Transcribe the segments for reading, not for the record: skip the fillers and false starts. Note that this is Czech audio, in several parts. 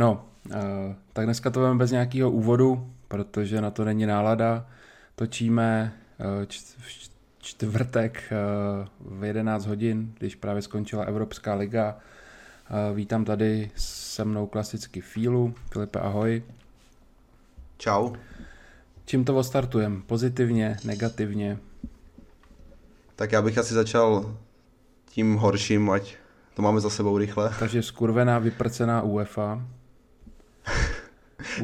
No, tak dneska to vezmeme bez nějakého úvodu, protože na to není nálada. Točíme čtvrtek v 11 hodin, když právě skončila Evropská liga. Vítám tady se mnou klasicky Fílu. Filipe, ahoj. Čau. Čím to odstartujeme? Pozitivně, negativně? Tak já bych asi začal tím horším, ať to máme za sebou rychle. Takže skurvená, vyprcená UEFA.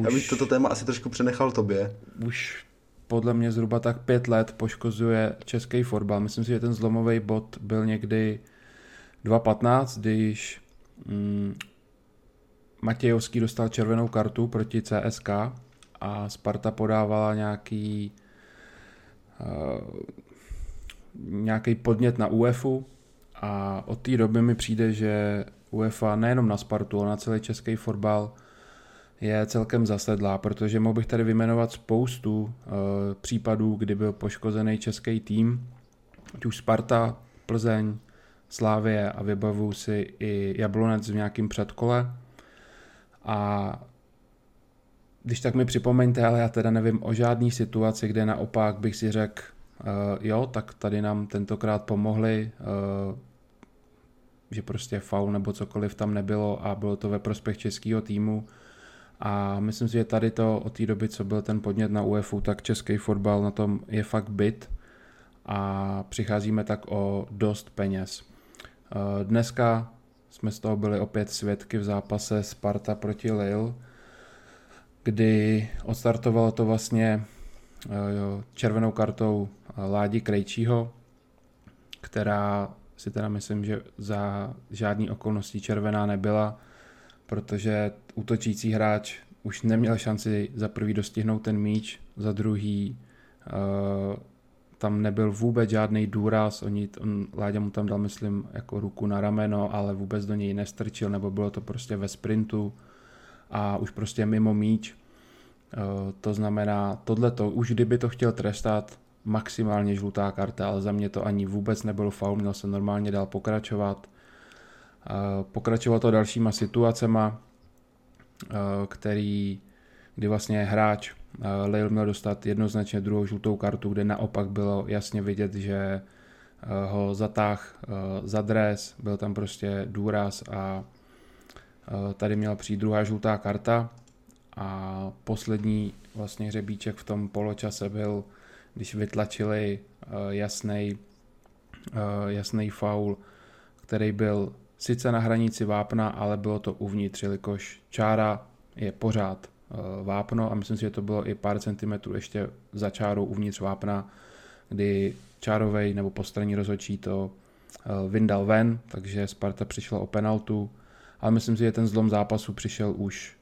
Já bych toto téma asi trošku přenechal tobě. Už podle mě zhruba tak 5 let poškozuje český fotbal. Myslím si, že ten zlomový bod byl někdy 2015, když Matějovský dostal červenou kartu proti CSK a Sparta podávala nějaký podnět na UEFu a od té doby mi přijde, že UEFA nejenom na Spartu, ale na celý český fotbal je celkem zasedlá, protože mohl bych tady vyjmenovat spoustu případů, kdy byl poškozený český tým, ať už Sparta, Plzeň, Slávie a vybavuju si i Jablonec v nějakém předkole. A když tak mi připomeňte, ale já teda nevím o žádný situaci, kde naopak bych si řekl, jo, tak tady nám tentokrát pomohli, že prostě faul nebo cokoliv tam nebylo a bylo to ve prospěch českého týmu. A myslím si, že tady to od té doby, co byl ten podnět na UEFA, tak český fotbal na tom je fakt bit a přicházíme tak o dost peněz. Dneska jsme z toho byli opět svědky v zápase Sparta proti Lille, kdy odstartovalo to vlastně červenou kartou Ládi Krejčího, která si teda myslím, že za žádný okolností červená nebyla, protože útočící hráč už neměl šanci za prvý dostihnout ten míč, za druhý tam nebyl vůbec žádný důraz, Láďa mu tam dal, myslím, jako ruku na rameno, ale vůbec do něj nestrčil, nebo bylo to prostě ve sprintu a už prostě mimo míč. To znamená, tohleto, už kdyby to chtěl trestat, maximálně žlutá karta, ale za mě to ani vůbec nebyl faul, měl se normálně dál pokračovat. Pokračovalo to dalšíma situacema, kdy vlastně hráč Lille měl dostat jednoznačně druhou žlutou kartu, kde naopak bylo jasně vidět, že ho zatáh za dres, byl tam prostě důraz a tady měla přijít druhá žlutá karta a poslední vlastně hřebíček v tom poločase byl, když vytlačili jasný faul, který byl sice na hranici vápna, ale bylo to uvnitř, jelikož čára je pořád vápno a myslím si, že to bylo i pár centimetrů ještě za čárou uvnitř vápna, kdy čárovej nebo postranní rozhodčí to vyndal ven, takže Sparta přišla o penaltu, ale myslím si, že ten zlom zápasu přišel už,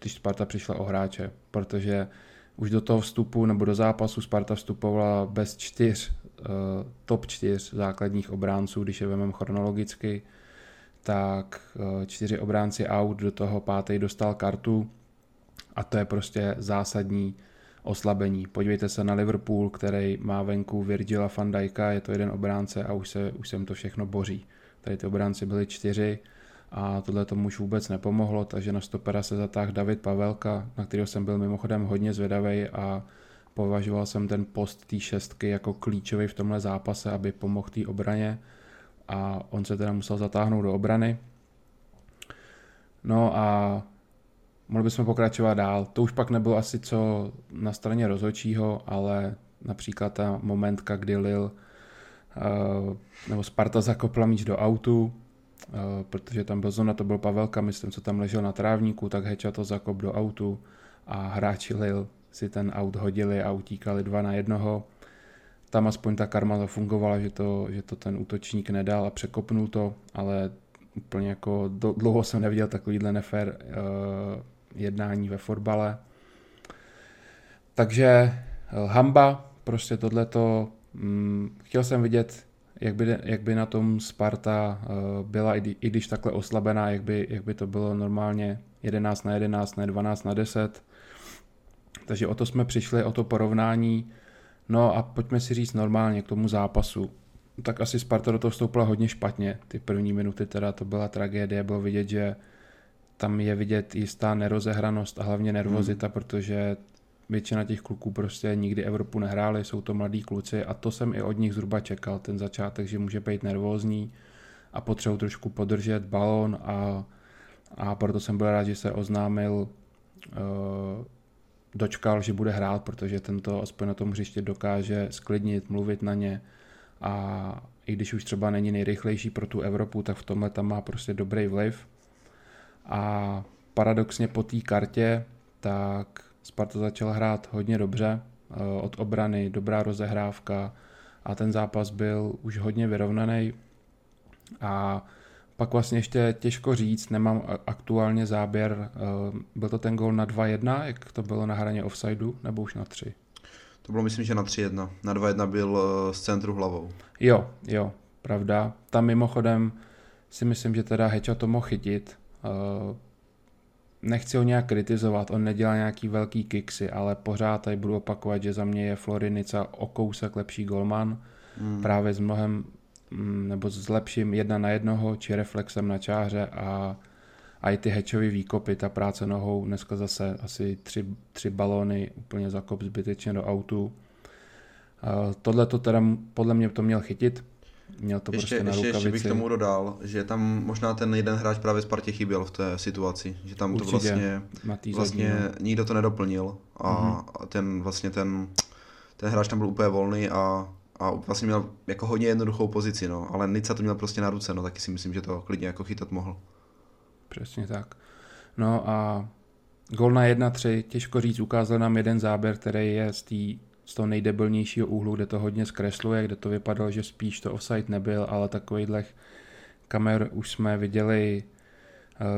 když Sparta přišla o hráče, protože už do toho vstupu nebo do zápasu Sparta vstupovala bez top 4 základních obránců, když je vememe chronologicky, tak 4 obránci out, do toho 5. dostal kartu a to je prostě zásadní oslabení. Podívejte se na Liverpool, který má venku Virgila van Dijka, je to jeden obránce a už se to všechno boří. Tady ty obránci byli 4 a tohle tomu už vůbec nepomohlo, takže na stopera se zatáhl David Pavelka, na kterého jsem byl mimochodem hodně zvědavej a považoval jsem ten post té 6 jako klíčový v tomhle zápase, aby pomohl té obraně a on se teda musel zatáhnout do obrany. No a mohli bychom pokračovat dál. To už pak nebylo asi co na straně rozhodčího, ale například ta momentka, kdy Lille nebo Sparta zakopla míč do autu, protože tam byl zóna, to byl Pavelka, myslím, co tam ležel na trávníku, tak Heča to zakop do autu a hráči Lille si ten aut hodili a utíkali 2 na 1. Tam aspoň ta karma zafungovala, že to ten útočník nedal a překopnul to, ale úplně jako dlouho jsem neviděl takovýhle nefér jednání ve fotbale. Takže hamba, prostě tohleto. Chtěl jsem vidět, jak by na tom Sparta byla, i když takhle oslabená, jak by to bylo normálně 11 na 11, ne 12 na 10. Takže o to jsme přišli, o to porovnání. No a pojďme si říct normálně k tomu zápasu. Tak asi Sparta do toho vstoupila hodně špatně. Ty první minuty teda to byla tragédie, bylo vidět, že tam je vidět jistá nerozehranost a hlavně nervozita, protože většina těch kluků prostě nikdy Evropu nehráli, jsou to mladí kluci a to jsem i od nich zhruba čekal ten začátek, že může být nervózní a potřebují trošku podržet balón a proto jsem byl rád, že se oznámil, dočkal, že bude hrát, protože tento aspoň na tom hřiště dokáže sklidnit, mluvit na ně a i když už třeba není nejrychlejší pro tu Evropu, tak v tomhle tam má prostě dobrý vliv a paradoxně po té kartě tak Sparta začala hrát hodně dobře, od obrany, dobrá rozehrávka a ten zápas byl už hodně vyrovnaný a pak vlastně ještě těžko říct, nemám aktuálně záběr, byl to ten gól na 2-1, jak to bylo na hraně offsideu, nebo už na 3? To bylo myslím, že na 3-1, na 2-1 byl z centru hlavou. Jo, pravda, tam mimochodem si myslím, že teda Heča to mohl chytit, nechci ho nějak kritizovat, on nedělá nějaký velký kiksy, ale pořád tady budu opakovat, že za mě je Florinica o kousek lepší golman, právě s mnohem, nebo s lepším 1 na 1 či reflexem na čáře a i ty Hečovy výkopy, ta práce nohou, dneska zase asi 3 balóny, úplně zakop zbytečně do autu. Tohle to teda podle mě to měl chytit, měl to ještě, prostě na rukavici. Ještě bych tomu dodal, že tam možná ten jeden hráč právě Spartě chyběl v té situaci, že tam určitě, to vlastně nikdo to nedoplnil a ten hráč tam byl úplně volný a vlastně měl jako hodně jednoduchou pozici, no, ale Nica to měl prostě na ruce, no, taky si myslím, že to klidně jako chytat mohl. Přesně tak. No a gól na 1-3, těžko říct, ukázal nám jeden záběr, který je z toho nejdebilnějšího úhlu, kde to hodně zkresluje, kde to vypadalo, že spíš to offside nebyl, ale takovýchhle kamer už jsme viděli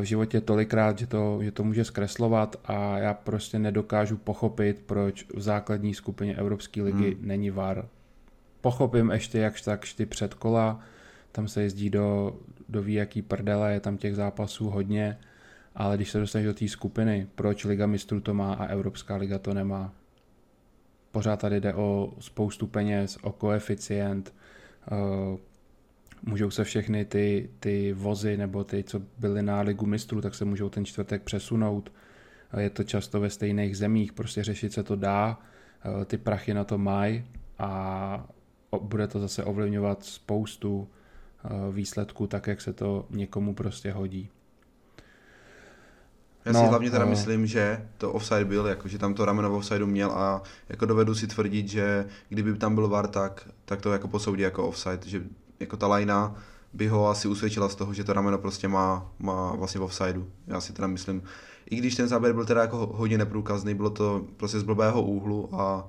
v životě tolikrát, že to může zkreslovat a já prostě nedokážu pochopit, proč v základní skupině Evropské ligy není VAR. Pochopím ještě jakž tak ty předkola, tam se jezdí do ví jaký prdele, je tam těch zápasů hodně, ale když se dostaneš do té skupiny, proč Liga mistrů to má a Evropská liga to nemá? Pořád tady jde o spoustu peněz, o koeficient, můžou se všechny ty vozy nebo ty, co byly na Ligu mistrů, tak se můžou ten čtvrtek přesunout, je to často ve stejných zemích, prostě řešit se to dá, ty prachy na to mají a bude to zase ovlivňovat spoustu výsledků, tak jak se to někomu prostě hodí. Já si hlavně teda myslím, že to offside byl, jako, že tam to rameno v offsideu měl a jako dovedu si tvrdit, že kdyby tam byl VAR, tak to jako posoudí jako offside, že jako ta lajna by ho asi usvědčila z toho, že to rameno prostě má vlastně v offsideu. Já si teda myslím, i když ten záběr byl teda jako hodně neprůkazný, bylo to prostě z blbého úhlu a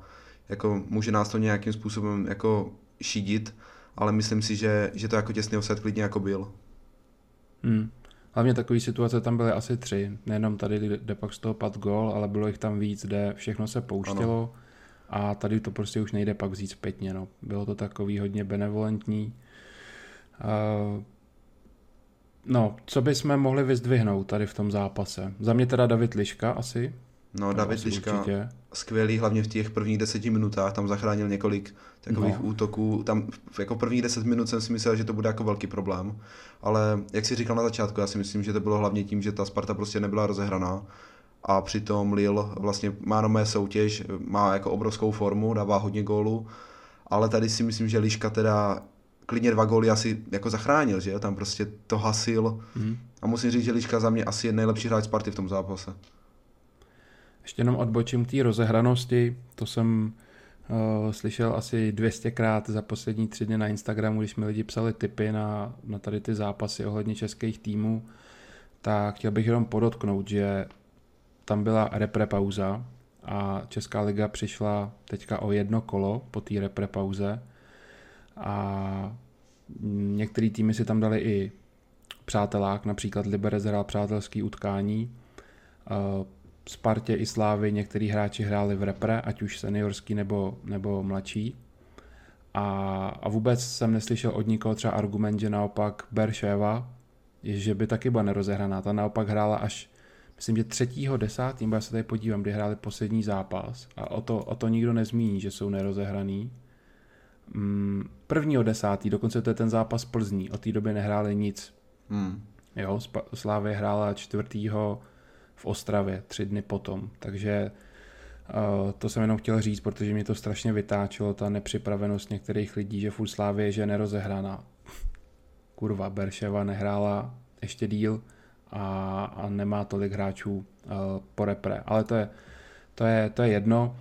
jako může nás to nějakým způsobem jako šidit, ale myslím si, že to jako těsný offside klidně jako byl. Hlavně takové situace tam byly asi 3, nejenom tady, kde pak z toho padl gól, ale bylo jich tam víc, kde všechno se pouštělo a tady to prostě už nejde pak vzít zpětně. No. Bylo to takový hodně benevolentní. No, co bychom mohli vyzdvihnout tady v tom zápase? Za mě teda David Liška asi. No, David Liška skvělý, hlavně v těch prvních 10 minutách, tam zachránil několik takových útoků, tam jako prvních 10 minut jsem si myslel, že to bude jako velký problém, ale jak si říkal na začátku, já si myslím, že to bylo hlavně tím, že ta Sparta prostě nebyla rozehraná a přitom Lille vlastně má nové soutěž, má jako obrovskou formu, dává hodně gólů, ale tady si myslím, že Liška teda klidně 2 góly asi jako zachránil, že tam prostě to hasil a musím říct, že Liška za mě asi je nejlepší hráč Sparty v tom zápase. Ještě jenom odbočím k té rozehranosti, to jsem slyšel asi 200krát za poslední 3 dny na Instagramu, když mi lidi psali tipy na tady ty zápasy ohledně českých týmů, tak chtěl bych jenom podotknout, že tam byla reprepauza a Česká liga přišla teďka o 1 kolo po té reprepauze a některý týmy si tam dali i přátelák, například Liberec hrál přátelský utkání, Spartě i Slávy některý hráči hráli v repre, ať už seniorský nebo mladší. A vůbec jsem neslyšel od nikoho třeba argument, že naopak Berševa, že by taky byla nerozehraná. Ta naopak hrála až, myslím, že 3.10, já se tady podívám, kdy hráli poslední zápas. A o to nikdo nezmíní, že jsou nerozehraný. 1.10, dokonce to je ten zápas Plzní, od té doby nehráli nic. Jo, Slávie hrála 4. v Ostravě 3 dny potom, takže to jsem jenom chtěl říct, protože mě to strašně vytáčelo, ta nepřipravenost některých lidí, že furt Slávie je nerozehraná. Kurva, Berševa nehrála ještě díl a nemá tolik hráčů po repre, ale to je jedno,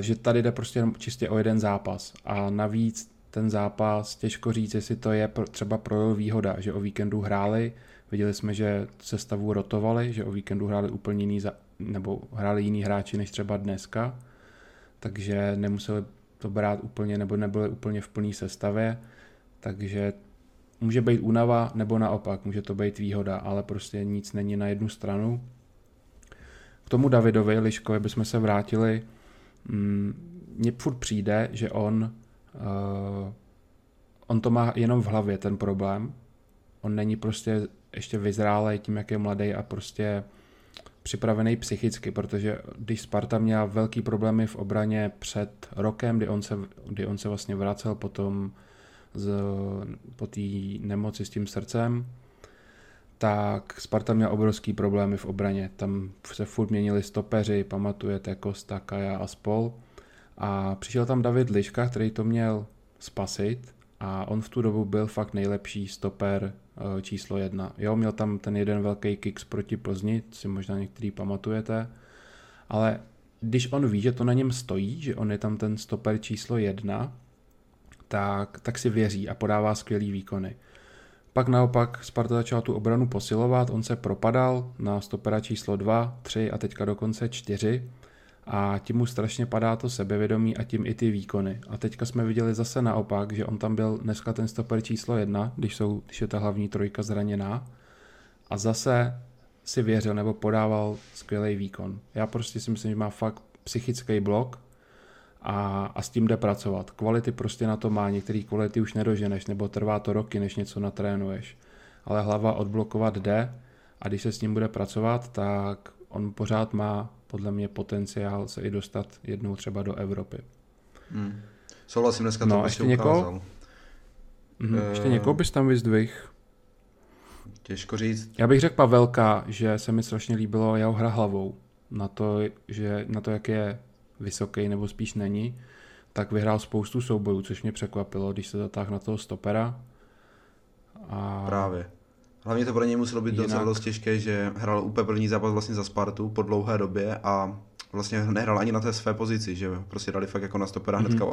že tady jde prostě čistě o jeden zápas a navíc ten zápas, těžko říct, jestli to je třeba pro výhoda, že o víkendu hráli, viděli jsme, že sestavu rotovali, že o víkendu hráli úplně jiný, nebo hráli jiní hráči než třeba dneska, takže nemuseli to brát úplně, nebo nebyli úplně v plné sestavě, takže může být únava, nebo naopak, může to být výhoda, ale prostě nic není na jednu stranu. K tomu Davidovi Liškovi bychom se vrátili, mně furt přijde, že on to má jenom v hlavě, ten problém. On není prostě ještě vyzrálej tím, jak je mladý a prostě připravený psychicky, protože když Sparta měla velký problémy v obraně před rokem, kdy on se vlastně vracel potom po té nemoci s tím srdcem, tak Sparta měla obrovský problémy v obraně. Tam se furt měnili stopeři, pamatujete Kosta, Kaja a spol. A přišel tam David Liška, který to měl spasit a on v tu dobu byl fakt nejlepší stoper číslo 1. Jo, měl tam ten jeden velký kick proti Plzni, si možná některý pamatujete, ale když on ví, že to na něm stojí, že on je tam ten stoper číslo 1, tak si věří a podává skvělý výkony. Pak naopak Sparta začala tu obranu posilovat, on se propadal na stopera číslo 2, 3 a teďka dokonce 4. A tím mu strašně padá to sebevědomí a tím i ty výkony. A teďka jsme viděli zase naopak, že on tam byl dneska ten stoper číslo 1, když je ta hlavní trojka zraněná. A zase si věřil nebo podával skvělý výkon. Já prostě si myslím, že má fakt psychický blok a s tím jde pracovat. Kvality prostě na to má, některé kvality už nedoženeš nebo trvá to roky, než něco natrénuješ. Ale hlava odblokovat jde a když se s ním bude pracovat, tak on pořád má podle mě potenciál se i dostat jednou třeba do Evropy. Souhlasím, dneska to prostě ukázal. Ještě někoho bys tam vyzdvihl? Těžko říct. Já bych řekl Pavelka, že se mi strašně líbilo jeho hra hlavou. Na to, jak je vysoký nebo spíš není, tak vyhrál spoustu soubojů, což mě překvapilo, když se zatáhl na toho stopera. A právě. Hlavně to pro něj muselo být docela dost těžké, že hrál úplně první zápas vlastně za Spartu po dlouhé době a vlastně nehrál ani na té své pozici, že prostě dali fakt jako na stopera hnedka,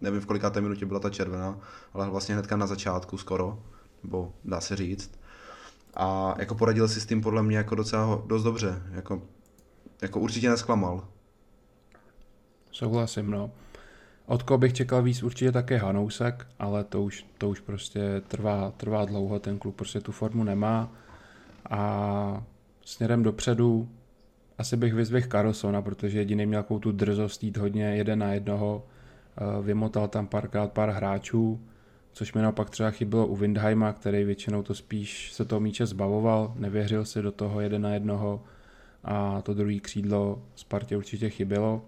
nevím v kolikáté minutě byla ta červená, ale vlastně hnedka na začátku skoro, nebo dá se říct. A jako poradil si s tím podle mě jako docela dost dobře, jako určitě nesklamal. Souhlasím, no. Od koho bych čekal víc určitě také Hanousek, ale to už prostě trvá dlouho, ten klub prostě tu formu nemá a směrem dopředu asi bych vyzvihl Karlsona, protože jediný měl takovou tu drzost jít hodně jeden na jednoho, vymotal tam párkrát pár hráčů, což mi naopak třeba chybilo u Windheima, který většinou to spíš se toho míče zbavoval, nevěřil si do toho jeden na jednoho a to druhý křídlo Spartě určitě chybilo.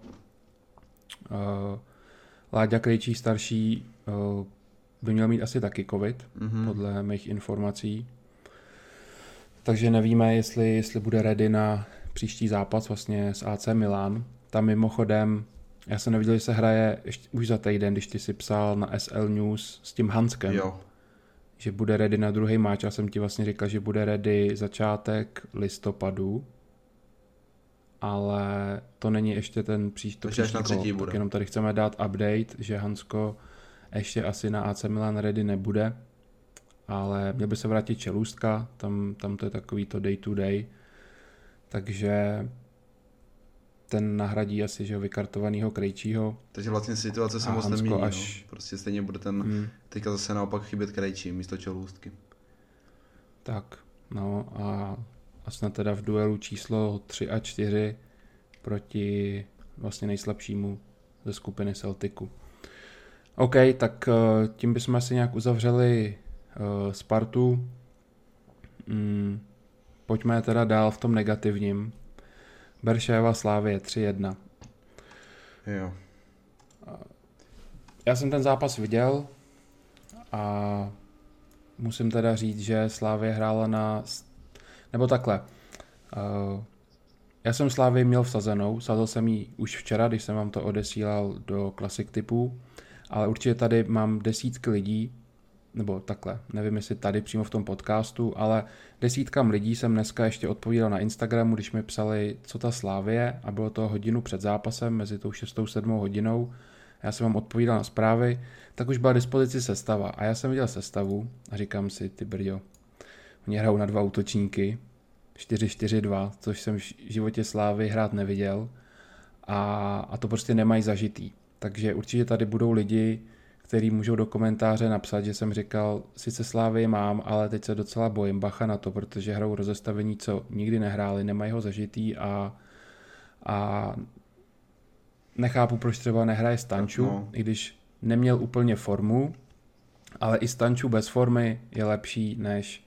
Láďa Krejčí starší by měl mít asi taky covid, podle mých informací. Takže nevíme, jestli bude ready na příští zápas vlastně s AC Milan. Tam mimochodem, já jsem neviděl, že se hraje ještě, už za týden, když ty si psal na SL News s tím Hanskem, jo, že bude ready na druhý máč. Já jsem ti vlastně říkal, že bude ready začátek listopadu, ale to není ještě ten příští kolo, tak jenom tady chceme dát update, že Hansko ještě asi na AC Milan ready nebude, ale měl by se vrátit Čelůstka, tam to je takový to day to day, takže ten nahradí asi, že vykartovanýho Krejčího. Takže vlastně situace se moc nemění, až prostě stejně bude ten teďka zase naopak chybět Krejčí místo Čelůstky. Tak, no a snad teda v duelu číslo 3 a 4 proti vlastně nejslabšímu ze skupiny Celticu. OK, tak tím bychom asi nějak uzavřeli Spartu. Pojďme teda dál v tom negativním. Berševa Slávie 3-1. Jo. Já jsem ten zápas viděl a musím teda říct, že Slavie hrála na... Nebo takhle. Já jsem Slavii měl vsazenou, sázel jsem ji už včera, když jsem vám to odesílal do klasik typů, ale určitě tady mám desítky lidí, nebo takhle, nevím jestli tady přímo v tom podcastu, ale desítkám lidí jsem dneska ještě odpovídal na Instagramu, když mi psali, co ta Slavie, a bylo to hodinu před zápasem, mezi tou 6. a 7. hodinou, já jsem vám odpovídal na zprávy, tak už byla dispozici sestava a já jsem viděl sestavu a říkám si, ty brďo, oni hrajou na dva útočníky, 4-4-2, což jsem v životě Slávy hrát neviděl a to prostě nemají zažitý. Takže určitě tady budou lidi, kteří můžou do komentáře napsat, že jsem říkal, sice Slávy mám, ale teď se docela bojím, bacha na to, protože hrajou rozestavení, co nikdy nehráli, nemají ho zažitý a nechápu, proč třeba nehraje Stanciu, no. I když neměl úplně formu, ale i Stanciu bez formy je lepší než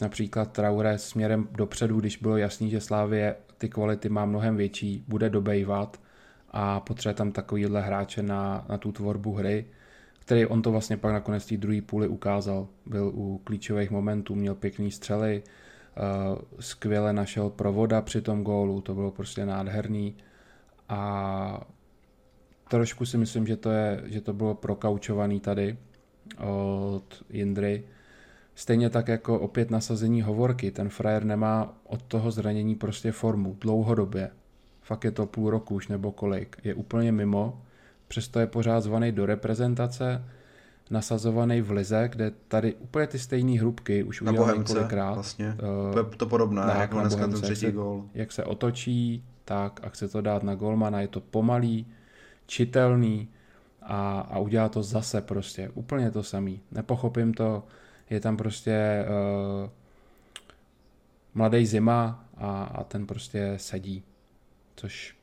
například Traore směrem dopředu, když bylo jasný, že Slavie ty kvality má mnohem větší, bude dobejvat a potřebuje tam takovýhle hráče na tu tvorbu hry, který on to vlastně pak nakonec té druhé půli ukázal. Byl u klíčových momentů, měl pěkný střely, skvěle našel provoda při tom gólu, to bylo prostě nádherný a trošku si myslím, že to bylo prokaučovaný tady od Jindry. Stejně tak jako opět nasazení Hovorky, ten frajer nemá od toho zranění prostě formu, dlouhodobě. Fakt je to půl roku už nebo kolik, je úplně mimo, přesto je pořád zvaný do reprezentace, nasazovaný v lize, kde tady úplně ty stejné hrubky už udělal několikrát. Vlastně. To podobné, tak, jako dneska ten třetí gól. Jak se otočí, tak a chce to dát na golmana, je to pomalý, čitelný a udělá to zase prostě, úplně to samý. Nepochopím to. Je tam prostě mladý Zima a ten prostě sedí, což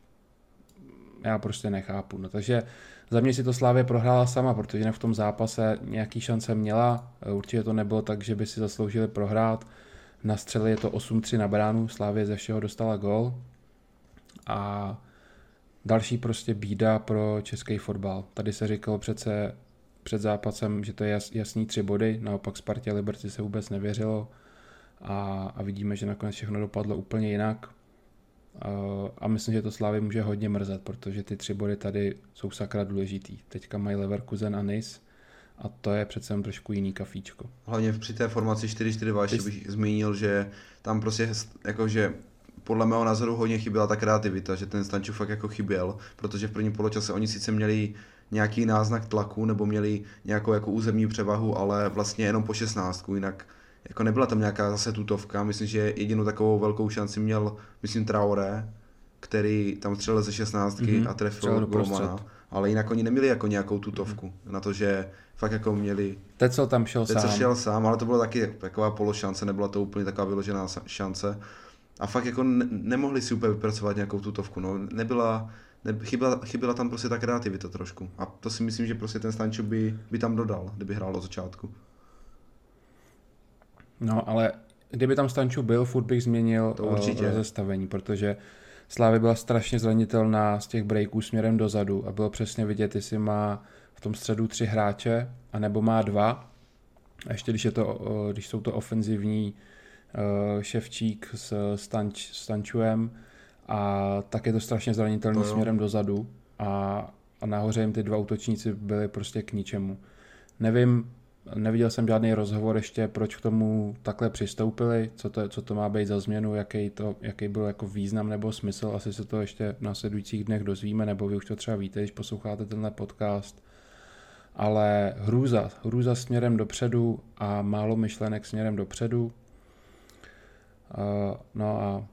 já prostě nechápu. No, takže za mě si to Slavie prohrála sama, protože v tom zápase nějaký šance měla, určitě to nebylo tak, že by si zasloužili prohrát. Na střeli je to 8-3 na bránu, Slavie ze všeho dostala gól a další prostě bída pro český fotbal. Tady se říkalo přece před zápasem, že to je jasný 3 body, naopak Spartě a Liberci se vůbec nevěřilo a vidíme, že nakonec všechno dopadlo úplně jinak a myslím, že to Slavii může hodně mrzet, protože ty 3 body tady jsou sakra důležitý. Teďka mají Leverkusen a Nice a to je přece jen trošku jiný kafíčko. Hlavně při té formaci 4-4-2 ještě bych zmínil, že tam prostě jakože podle mého názoru hodně chyběla ta kreativita, že ten Stanciu fakt jako chyběl, protože v prvním poločase oni sice měli nějaký náznak tlaku nebo měli nějakou jako územní převahu, ale vlastně jenom po 16, jinak jako nebyla tam nějaká zase tutovka. Myslím, že jedinou takovou velkou šanci měl, myslím, Traore, který tam střelil ze 16 a trefil golmana, ale jinak oni neměli jako nějakou tutovku na to, že fakt jako měli... Teď šel sám, ale to bylo taky taková pološance, nebyla to úplně taková vyložená šance. A fakt jako nemohli si úplně vypracovat nějakou tutovku, no chyběla tam prostě ta kreativita trošku a to si myslím, že prostě ten Stanciu by tam dodal, kdyby hrál od začátku. No ale kdyby tam Stanciu byl, furt bych změnil rozestavení, protože Slávy byla strašně zranitelná z těch breaků směrem dozadu a bylo přesně vidět, jestli má v tom středu 3 hráče anebo má 2 a ještě když jsou to ofenzivní Ševčík s Stanciuem, a tak je to strašně zranitelný směrem dozadu a nahoře jim ty 2 útočníci byli prostě k ničemu. Nevím, neviděl jsem žádný rozhovor ještě, proč k tomu takhle přistoupili, co to má být za změnu, jaký byl jako význam nebo smysl, asi se to ještě v následujících dnech dozvíme, nebo vy už to třeba víte, když posloucháte tenhle podcast, ale hrůza směrem dopředu a málo myšlenek směrem dopředu, no a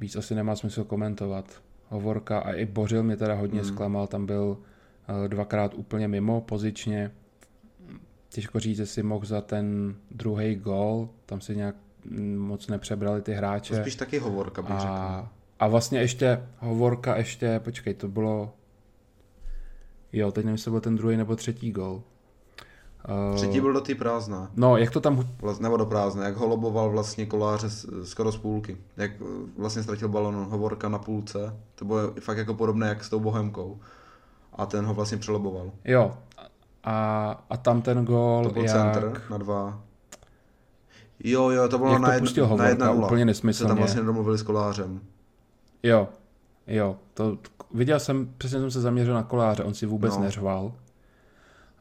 víc asi nemá smysl komentovat. Hovorka a i Bořil mě teda hodně zklamal, tam byl 2krát úplně mimo pozičně. Těžko říct, jestli mohl za ten druhý gól, tam si nějak moc nepřebrali ty hráče. To spíš taky Hovorka bych řekl. A vlastně ještě Hovorka počkej, to bylo... Jo, teď nevím, jestli byl ten druhý nebo třetí gól. Třetí byl do té prázdna. No, jak to tam... Nebo do prázdna, jak ho loboval vlastně Koláře skoro z půlky. Jak vlastně ztratil balon Hovorka na půlce. To bylo fakt jako podobné jak s tou Bohemkou. A ten ho vlastně přeloboval. Jo, a tam ten gól... To byl jak... centr na 2. Jo, to bylo jak na 1-0. Úplně nesmyslně. Se tam vlastně nedomluvili s Kolářem. Jo. To, viděl jsem, přesně jsem se zaměřil na Koláře, on si vůbec neřval.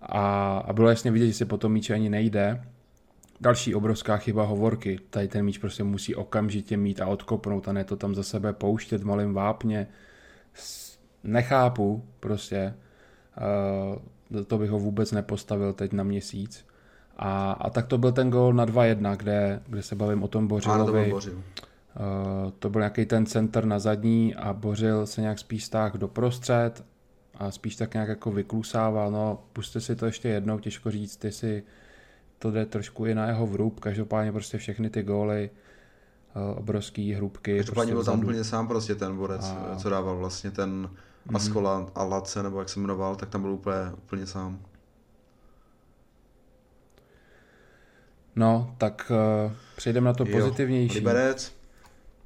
A bylo jasně vidět, že si po tom míči ani nejde. Další obrovská chyba Hovorky. Tady ten míč prostě musí okamžitě mít a odkopnout a ne to tam za sebe pouštět malým vápně. Nechápu prostě. To bych ho vůbec nepostavil teď na měsíc. A tak to byl ten gól na 2-1, kde se bavím o tom Bořilovi. To byl nějaký ten centr na zadní a Bořil se nějak spíš stáhl doprostřed a spíš tak nějak jako vyklusával. No, pusťte si to ještě jednou, těžko říct, jestli to jde trošku i na jeho vrub. Každopádně prostě všechny ty góly, obrovský hrubky. Každopádně prostě byl tam úplně sám prostě ten borec, co dával vlastně ten Askola a Lace, nebo jak se jmenoval, tak tam byl úplně sám. No, tak přejdeme na to pozitivnější. Liberec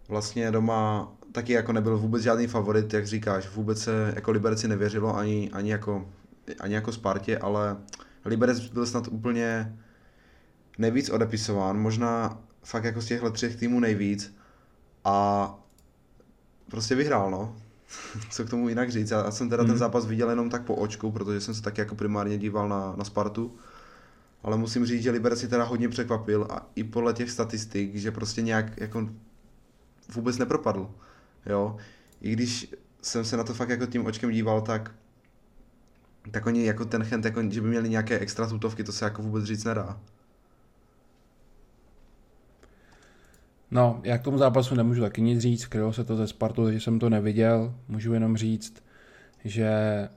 vlastně doma taky jako nebyl vůbec žádný favorit, jak říkáš, vůbec se jako Liberci nevěřilo ani jako Spartě, ale Liberec byl snad úplně nejvíc odepisován, možná fakt jako z těchto 3 týmů nejvíc a prostě vyhrál, no. Co k tomu jinak říct, já jsem teda ten zápas viděl jenom tak po očku, protože jsem se taky jako primárně díval na Spartu, ale musím říct, že Liberec si teda hodně překvapil a i podle těch statistik, že prostě nějak jako vůbec nepropadl, jo. I když jsem se na to fakt jako tím očkem díval, tak oni jako ten chent, jako, že by měli nějaké extra tutovky, to se jako vůbec říct nedá. No, já k tomu zápasu nemůžu taky nic říct, krylo se to ze Spartu, takže jsem to neviděl, můžu jenom říct, že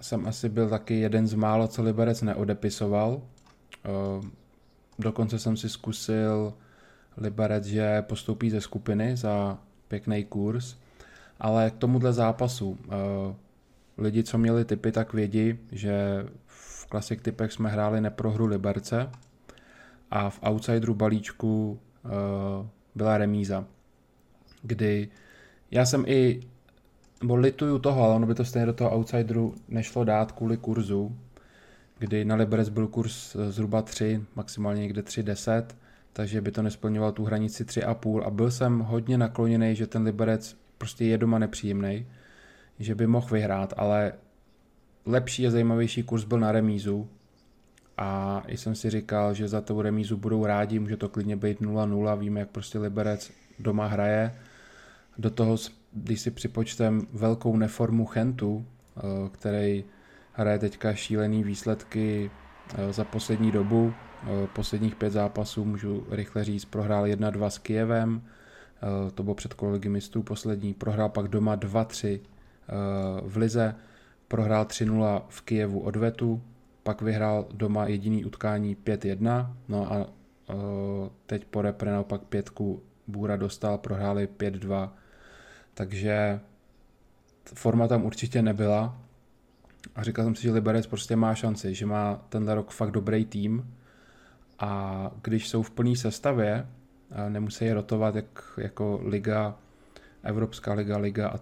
jsem asi byl taky jeden z mála, co Liberec neodepisoval. Dokonce jsem si zkusil Liberec, že postoupí ze skupiny za pěkný kurz, ale k tomuhle zápasu lidi, co měli tipy, tak vědí, že v Classic tipech jsme hráli neprohru Liberce a v outsideru balíčku byla remíza, kdy já jsem lituju toho, ale ono by to stejně do toho outsideru nešlo dát kvůli kurzu, kdy na Liberec byl kurz zhruba 3, maximálně někde 3,10, takže by to nesplňoval tu hranici 3,5 a byl jsem hodně nakloněný, že ten Liberec prostě je doma nepříjemnej, že by mohl vyhrát, ale lepší a zajímavější kurz byl na remízu a jsem si říkal, že za tou remízu budou rádi, může to klidně být 0-0, víme, jak prostě Liberec doma hraje. Do toho, když si připočtem velkou neformu Chentu, který hraje teďka šílený výsledky za poslední dobu, posledních 5 zápasů, můžu rychle říct, prohrál 1-2 s Kyjevem, to bylo před kolegy mistrů poslední, prohrál pak doma 2-3 v lize, prohrál 3-0 v Kyjevu odvetu, pak vyhrál doma jediný utkání 5-1, no a teď po repre naopak 5 Bůra dostal, prohráli 5-2, takže forma tam určitě nebyla a říkal jsem si, že Liberec prostě má šanci, že má tenhle rok fakt dobrý tým a když jsou v plný sestavě, nemusí rotovat jako liga, Evropská liga a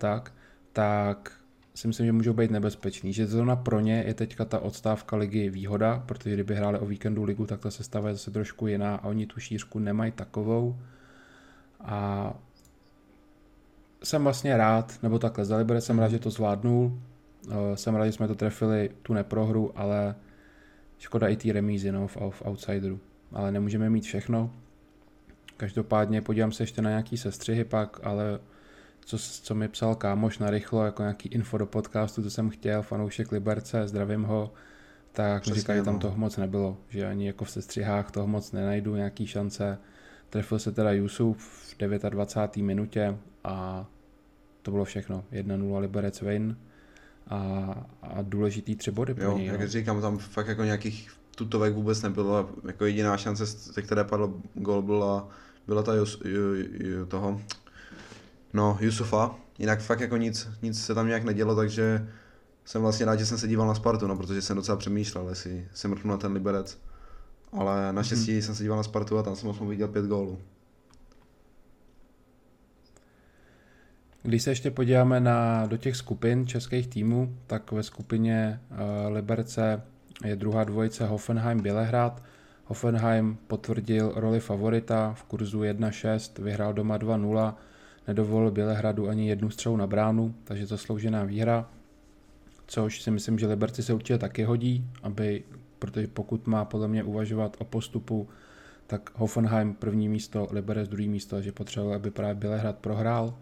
tak si myslím, že můžou být nebezpeční, že zrovna pro ně je teďka ta odstávka ligy výhoda, protože kdyby hráli o víkendu ligu, tak ta sestava je zase trošku jiná a oni tu šířku nemají takovou. A jsem vlastně rád, nebo takhle za Liberec jsem rád, že to zvládnul, jsem rád, že jsme to trefili, tu neprohru, ale škoda i té remízy v outsideru, ale nemůžeme mít všechno. Každopádně podívám se ještě na nějaký sestřihy pak, ale co mi psal kámoš narychlo, jako nějaký info do podcastu, co jsem chtěl, fanoušek Liberce, zdravím ho, tak mi říkají, tam toho moc nebylo, že ani jako v sestřihách toho moc nenajdu, nějaký šance. Trefil se teda Jusuf v 29. minutě a to bylo všechno. 1-0 Liberec win a důležitý 3 body pro něj. Jak říkám, tam fakt jako nějakých tutovek vůbec nebylo. Jako jediná šance, ze které padl gól, byla ta Jusufa. Jinak fakt jako nic se tam nějak nedělo, takže jsem vlastně rád, že jsem se díval na Spartu, protože jsem docela přemýšlel, jestli jsem mrknu na ten Liberec. Ale naštěstí jsem se díval na Spartu a tam jsem viděl 5 gólů. Když se ještě podíváme do těch skupin českých týmů, tak ve skupině Liberce je druhá dvojice Hoffenheim Bělehrad. Hoffenheim potvrdil roli favorita v kurzu 1-6, vyhrál doma 2-0, nedovolil Bělehradu ani jednu střelu na bránu, takže zasloužená výhra, což si myslím, že Liberci se určitě taky hodí, protože pokud má podle mě uvažovat o postupu, tak Hoffenheim první místo, Liberec druhý místo, takže potřeboval, aby právě Bělehrad prohrál.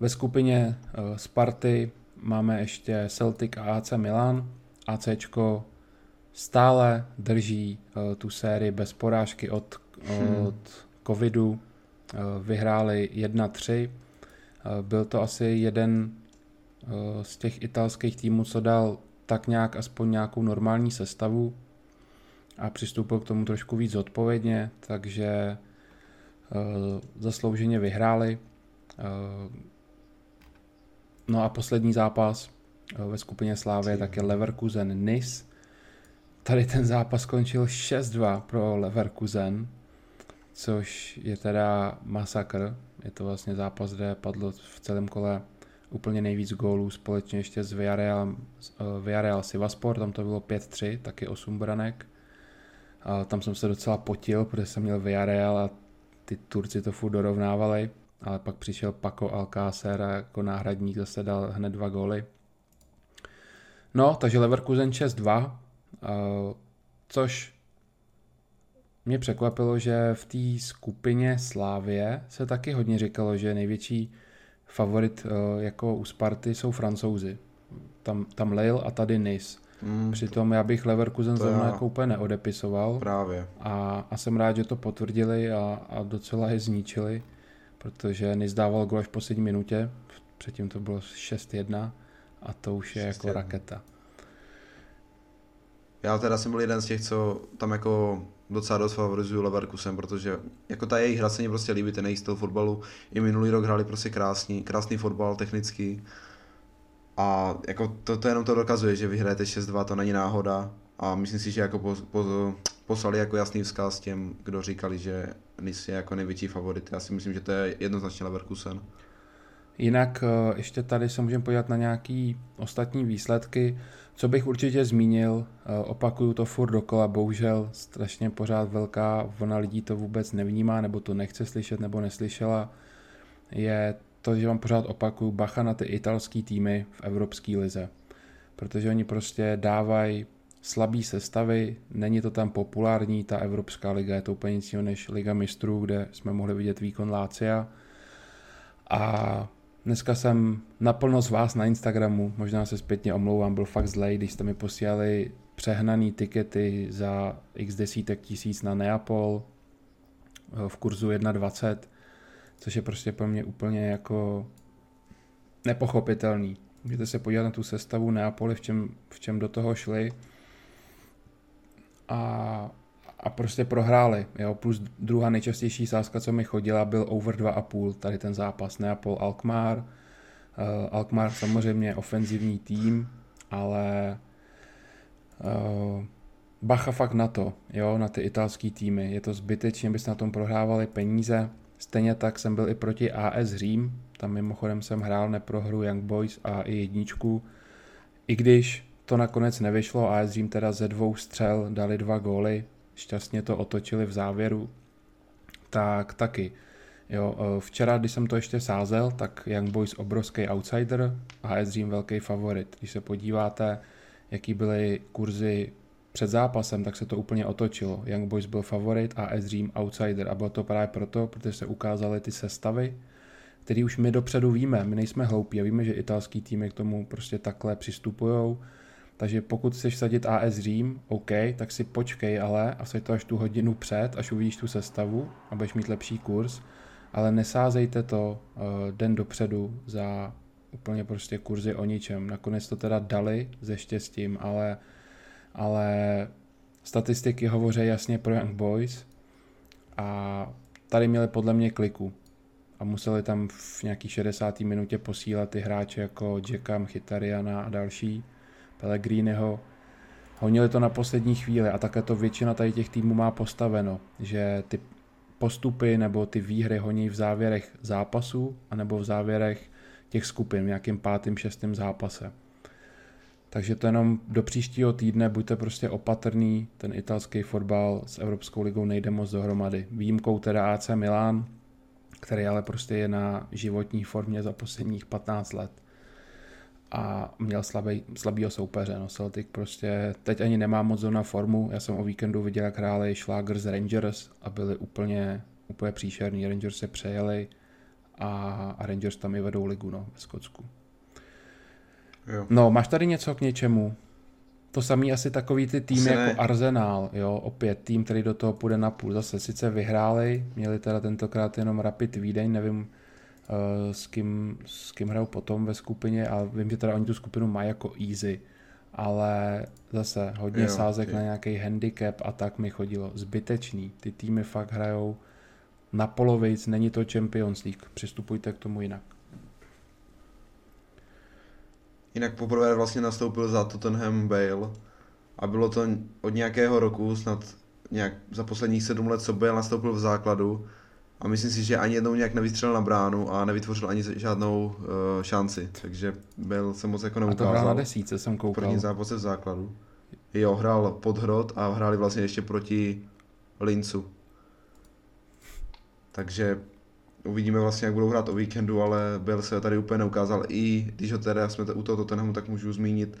Ve skupině Sparty máme ještě Celtic a AC Milan. ACčko stále drží tu sérii bez porážky od covidu. Vyhráli 1-3. Byl to asi jeden z těch italských týmů, co dal tak nějak aspoň nějakou normální sestavu a přistoupil k tomu trošku víc odpovědně, takže zaslouženě vyhráli. No a poslední zápas ve skupině Slávie tak je Leverkusen Nice. Tady ten zápas skončil 6-2 pro Leverkusen, což je teda masakr. Je to vlastně zápas, kde padlo v celém kole úplně nejvíc gólů společně ještě s Villarreal Sivaspor, tam to bylo 5-3, taky 8 branek. A tam jsem se docela potil, protože jsem měl Villarreal a ty Turci to furt dorovnávali, ale pak přišel Paco Alcácer a jako náhradník zase dal hned 2 góly. No, takže Leverkusen 6-2, což mě překvapilo, že v té skupině Slávie se taky hodně říkalo, že největší favorit jako u Sparty jsou Francouzi. Tam Lille a tady Nice. Přitom já bych Leverkusen zrovna jako úplně neodepisoval. Právě. A jsem rád, že to potvrdili a docela je zničili, protože Nice dával gól až v poslední minutě. Předtím to bylo 6-1 a to už je 6-1. Jako raketa. Já teda jsem byl jeden z těch, co tam jako docela dost favorizuju Leverkusen, protože jako ta jejich hra se mi prostě líbí, ten jejich styl fotbalu. I minulý rok hráli prostě krásný fotbal, technický. A jako to jenom to dokazuje, že vyhrajete 6-2, to není náhoda. A myslím si, že jako poslali jako jasný vzkaz těm, kdo říkali, že Nice je jako největší favorit. Já si myslím, že to je jednoznačně Leverkusen. Jinak ještě tady se můžeme podívat na nějaký ostatní výsledky. Co bych určitě zmínil, opakuju to furt dokola, bohužel strašně pořád velká vlna lidí to vůbec nevnímá, nebo to nechce slyšet, nebo neslyšela, je to, že vám pořád opakuju, bacha na ty italský týmy v Evropské lize. Protože oni prostě dávají slabý sestavy, není to tam populární, ta Evropská liga je to úplně nic jiného než Liga mistrů, kde jsme mohli vidět výkon Lazia. A dneska jsem naplno z vás na Instagramu, možná se zpětně omlouvám, byl fakt zlej, když jste mi posílali přehnaný tikety za x desítek tisíc na Neapol v kurzu 1,20, což je prostě pro mě úplně jako nepochopitelný. Můžete se podívat na tu sestavu Neapoli, v čem do toho šli a prostě prohráli, jo? Plus druhá nejčastější sázka, co mi chodila, byl over 2,5, tady ten zápas Neapol-Alkmaar. Alkmaar samozřejmě ofenzivní tým, ale bacha fakt na to, jo? Na ty italský týmy. Je to zbytečně, byste na tom prohrávali peníze. Stejně tak jsem byl i proti AS Řím, tam mimochodem jsem hrál neprohru Young Boys a i jedničku, i když to nakonec nevyšlo, AS Řím teda ze 2 střel dali 2 góly, šťastně to otočili v závěru, tak taky. Jo, včera, když jsem to ještě sázel, tak Young Boys obrovský outsider, AS Řím velký favorit. Když se podíváte, jaký byly kurzy před zápasem, tak se to úplně otočilo. Young Boys byl favorit a AS Řím outsider. A bylo to právě proto, protože se ukázaly ty sestavy, které už my dopředu víme. My nejsme hloupí a víme, že italský týmy k tomu prostě takhle přistupujou. Takže pokud chceš vsadit AS Řím, OK, tak si počkej ale a vsaď to až tu hodinu před, až uvidíš tu sestavu a budeš mít lepší kurz. Ale nesázejte to den dopředu za úplně prostě kurzy o ničem. Nakonec to teda dali ze štěstím, ale statistiky hovoří jasně pro Young Boys a tady měli podle mě kliku a museli tam v nějaký 60. minutě posílat ty hráče jako Jacka, Mkhitarjana a další, Pellegriniho. Honili to na poslední chvíli a také to většina tady těch týmů má postaveno, že ty postupy nebo ty výhry honí v závěrech zápasů anebo v závěrech těch skupin v nějakém 5., 6. zápase. Takže to jenom do příštího týdne buďte prostě opatrný, ten italský fotbal s Evropskou ligou nejde moc dohromady. Výjimkou teda AC Milan, který ale prostě je na životní formě za posledních 15 let. A měl slabýho soupeře, no Celtic prostě teď ani nemá moc zrovna formu, já jsem o víkendu viděl, jak hráli Šláger z Rangers a byli úplně příšerní, Rangers se přejeli a Rangers tam i vedou ligu, no, ve Skotsku. Jo. No, máš tady něco k něčemu? To samý asi takový ty týmy asi jako Arsenal, jo, opět tým, který do toho půjde na půl, zase sice vyhráli, měli teda tentokrát jenom Rapid Vídeň, nevím, s kým hrajou potom ve skupině, ale vím, že teda oni tu skupinu mají jako easy, ale zase hodně sázek na nějaký handicap a tak mi chodilo. Zbytečný. Ty týmy fakt hrajou na polovic, není to Champions League. Přistupujte k tomu jinak. Jinak poprvé vlastně nastoupil za Tottenham Bale a bylo to od nějakého roku, snad nějak za posledních 7 let, co Bale nastoupil v základu. A myslím si, že ani jednou nějak nevystřelil na bránu a nevytvořil ani žádnou šanci, takže byl se moc jako neukázal. A to hrál na desíce, jsem koukal. První zápas v základu. Jo, hrál pod Hrod a hráli vlastně ještě proti Lincu. Takže uvidíme vlastně, jak budou hrát o víkendu, ale byl se tady úplně neukázal. I když ho teda jsme u toho Tottenhamu, tak můžu zmínit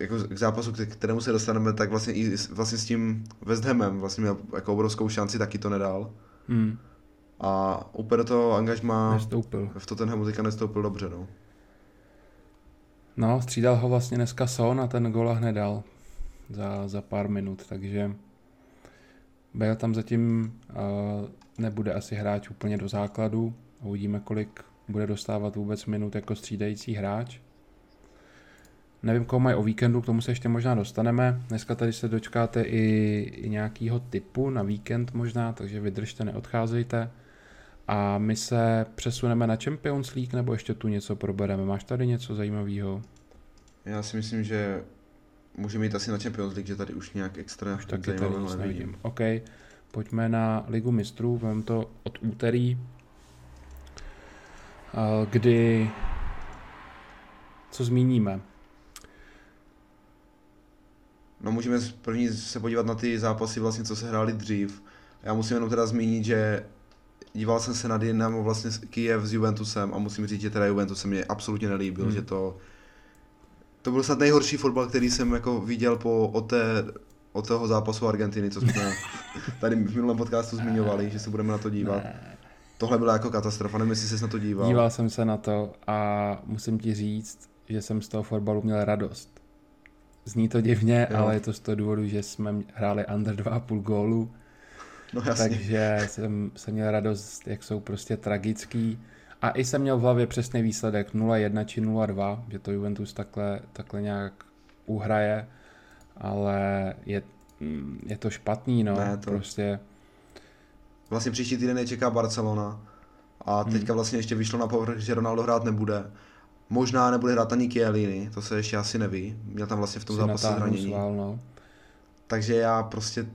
jako k zápasu, k kterému se dostaneme, tak vlastně i vlastně s tím West Hamem vlastně měl jako obrovskou šanci, taky to nedal. A úplně do toho angažma nestoupil. V Tottenhamu teďka nestoupil dobře, no. No, střídal ho vlastně dneska Son a ten gól hned dal za pár minut, takže Bale tam zatím nebude asi hráč úplně do základu. Uvidíme, kolik bude dostávat vůbec minut jako střídající hráč. Nevím, koho mají o víkendu, k tomu se ještě možná dostaneme. Dneska tady se dočkáte i nějakého tipu na víkend možná, takže vydržte, neodcházejte. A my se přesuneme na Champions League, nebo ještě tu něco probereme. Máš tady něco zajímavého? Já si myslím, že můžeme jít asi na Champions League, že tady už nějak extra už taky zajímavého tady nevidím. OK, pojďme na Ligu mistrů, vem to od úterý, kdy co zmíníme? No, můžeme první se podívat na ty zápasy vlastně, co se hrály dřív. Já musím jenom teda zmínit, že díval jsem se na Dynamo vlastně Kyjev s Juventusem a musím říct, že teda Juventus se mě absolutně nelíbil, že to byl snad nejhorší fotbal, který jsem jako viděl od toho zápasu Argentiny, co jsme tady v minulém podcastu zmiňovali, že se budeme na to dívat. Tohle byla jako katastrofa, nevím, jestli jsi na to díval. Díval jsem se na to a musím ti říct, že jsem z toho fotbalu měl radost. Zní to divně, jo, ale je to z toho důvodu, že jsme hráli under 2,5 gólu, no, takže jsem měl radost, jak jsou prostě tragický. A i jsem měl v hlavě přesný výsledek 0-1 či 0-2, že to Juventus takhle nějak uhraje, ale je to špatný, no, ne, to prostě. Vlastně příští týden je čeká Barcelona a teďka vlastně ještě vyšlo na povrch, že Ronaldo hrát nebude. Možná nebude hrát ani Chiellini, to se ještě asi neví. Měl tam vlastně v tom zápase zranění. No. Takže já prostě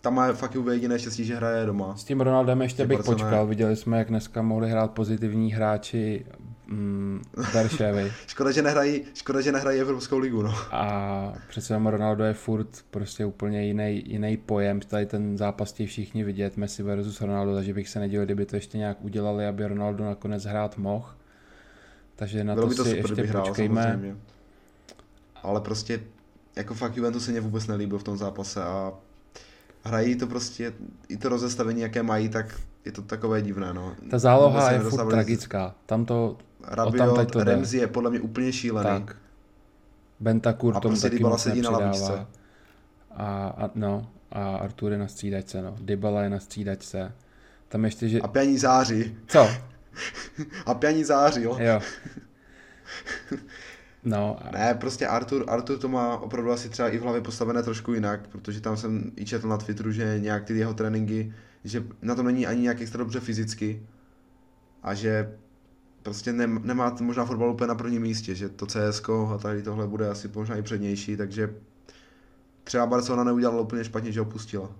tam má fakt jediné štěstí, že hraje doma. S tím Ronaldem ještě bych počkal. Viděli jsme, jak dneska mohli hrát pozitivní hráči Darševy. škoda, že nehrají Evropskou ligu, no. A přece jenom Ronaldo je furt prostě úplně jiný pojem. Tady ten zápas ti všichni vidět, Messi versus Ronaldo, takže bych se nedělal, kdyby to ještě nějak udělali, aby Ronaldo nakonec hrát mohl. Takže na to si ještě počkejme. Samozřejmě. Ale prostě jako fakt Juventus se mě vůbec nelíbil v tom zápase a hrají to prostě, i to rozestavení, jaké mají, tak je to takové divné, no. Ta záloha je furt tragická. Rabiot, Ramsey je podle mě úplně šílený. Tak. Bentancur tomu prostě taky moc nepřidává. A Artur je na střídačce, no. Dybala je na střídačce. Tam ještě, že... A Pjaní září. Co? A Pjaní zářil. Jo. No. Ne, prostě Artur to má opravdu asi třeba i v hlavě postavené trošku jinak, protože tam jsem i četl na Twitteru, že nějak ty jeho tréninky, že na tom není ani nějak extra dobře fyzicky a že prostě nemá možná fotbal úplně na prvním místě, že to CSko a tady tohle bude asi možná i přednější, takže třeba Barcelona neudělala úplně špatně, že ho pustila.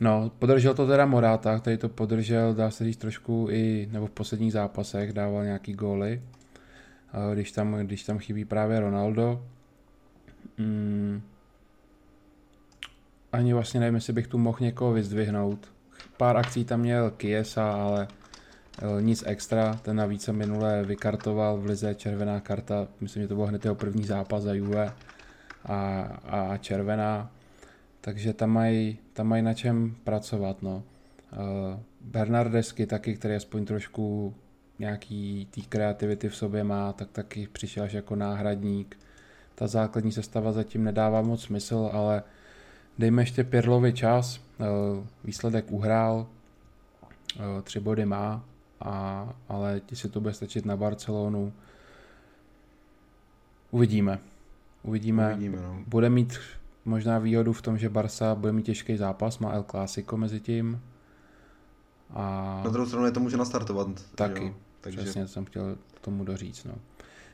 No, podržel to teda Morata, který to podržel, dá se říct trošku i, nebo v posledních zápasech dával nějaký góly, když tam chybí právě Ronaldo. Ani vlastně nevím, jestli bych tu mohl někoho vyzdvihnout. Pár akcí tam měl Chiesa, ale nic extra, ten navíc se minule vykartoval v lize, červená karta, myslím, že to byl hned jeho první zápas za Juve a červená, takže tam mají na čem pracovat, no. Bernardesky taky, který aspoň trošku nějaký tý kreativity v sobě má, tak taky přišel až jako náhradník. Ta základní sestava zatím nedává moc smysl, ale dejme ještě Pirlovi čas, výsledek uhrál, 3 body má, ale jestli to bude stačit na Barcelonu, uvidíme. No. Bude mít možná výhodu v tom, že Barca bude mít těžký zápas, má El Clásico mezi tím. A na druhou stranu je to může nastartovat. Taky, takže přesně jsem chtěl tomu doříct. No.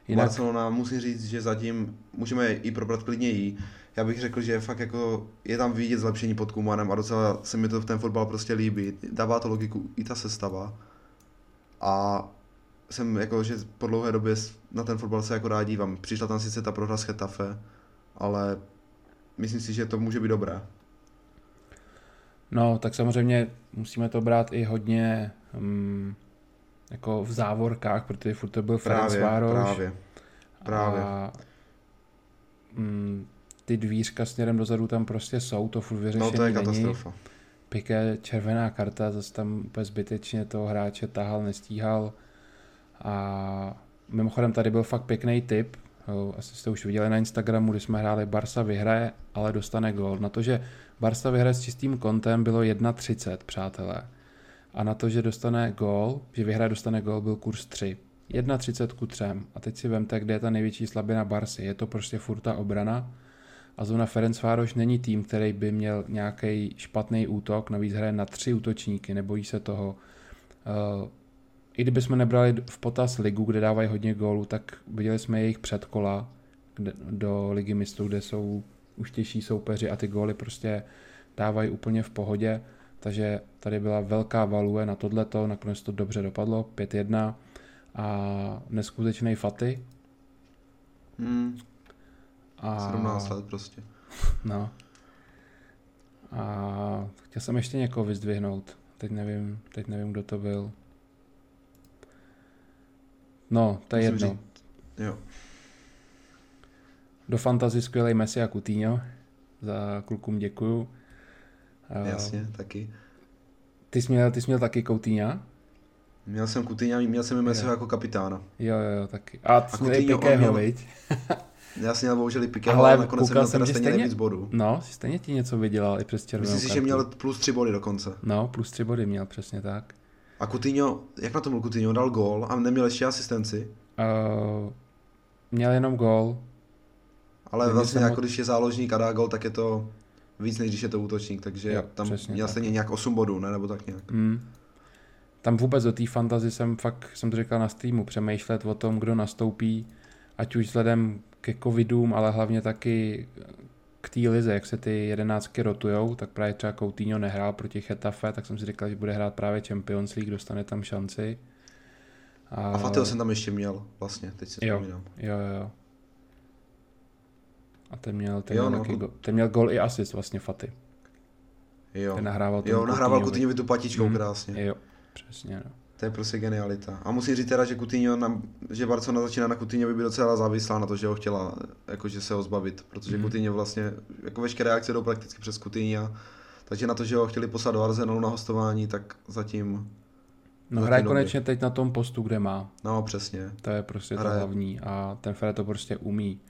Jinak Barcelona, musí říct, že zatím můžeme i probrat klidněji. Já bych řekl, že fakt jako je tam vidět zlepšení pod Kumanem a docela se mi to v ten fotbal prostě líbí. Dává to logiku i ta sestava. A jsem jako, že po dlouhé době na ten fotbal se jako rád dívám. Přišla tam sice ta prohra s Getafe, ale myslím si, že to může být dobré. No, tak samozřejmě musíme to brát i hodně jako v závorkách, protože furt to byl Ferencváros. Právě. A ty dvířka směrem dozadu tam prostě jsou, to furt vyřešení není. No to je katastrofa. Není. Pique, červená karta, zase tam úplně zbytečně toho hráče tahal, nestíhal. A mimochodem tady byl fakt pěkný tip, asi jste už viděli na Instagramu, kdy jsme hráli Barca vyhraje, ale dostane gól. Na to, že Barca vyhraje s čistým kontem, bylo 1,30, přátelé. A na to, že dostane gól, že vyhraje dostane gól, byl kurz 3. 1,30 k 3. A teď si vemte, kde je ta největší slabina Barcy. Je to prostě furt ta obrana. A zóna Ferencváros není tým, který by měl nějaký špatný útok, navíc hraje na 3 útočníky, nebojí se toho. I kdybychom nebrali v potaz ligu, kde dávají hodně gólů, tak viděli jsme jejich předkola do ligy mistrů, kde jsou už těžší soupeři a ty góly prostě dávají úplně v pohodě. Takže tady byla velká value na tohleto, nakonec to dobře dopadlo, 5-1 a neskutečný Fati. A 17 let prostě. No. A chtěl jsem ještě někoho vyzdvihnout, teď nevím, kdo to byl. No, to je jedno. Jo. Do fantasy skvělej Messi a Coutinho, za klukům děkuju. Jasně, taky. Ty jsi měl taky Coutinha? Měl jsem Coutinha, měl jsem i Messiho jako kapitána. Jo, taky. A ty jsi měl i Piqueho, viď? Já jsem měl bohužel i Piqueho, ale nakonec jsem měl teda stejně nejvíc bodů. No, stejně ti něco vydělal i přes červenou kartu. Myslíš, že měl +3 body dokonce? No, +3 body měl, přesně tak. A Coutinho, jak na to byl Coutinho? Dal gól a neměl ještě asistenci? Měl jenom gól. Ale neměl vlastně jako když je záložník a dá gól, tak je to víc, než když je to útočník, takže jo, tam měl stejně nějak 8 bodů, ne? Nebo tak nějak. Tam vůbec do té fantasy jsem to říkal na streamu, přemýšlet o tom, kdo nastoupí, ať už vzhledem ke covidům, ale hlavně taky k té lize, jak se ty 11 rotujou, tak právě třeba Coutinho nehrál proti Getafe, tak jsem si říkal, že bude hrát právě Champions League, dostane tam šanci. A Fatiho jsem tam ještě měl, vlastně, teď si vzpomínám. Jo. A ten měl gól i asist vlastně Fati. Jo. Ten nahrával Coutinhovi tu patičkou krásně. Jo, přesně. No. To je prostě genialita. A musím říct teda, že Barcelona začíná na Coutinhovi být docela závislá na to, že ho chtěla jakože se ho zbavit, protože Coutinho vlastně jako veškeré akce jdou prakticky přes Coutinha. Takže na to, že ho chtěli poslat do Arsenalu na hostování, tak zatím hraje konečně teď na tom postu, kde má. No, přesně. To je prostě to hlavní a ten Fred to prostě umí.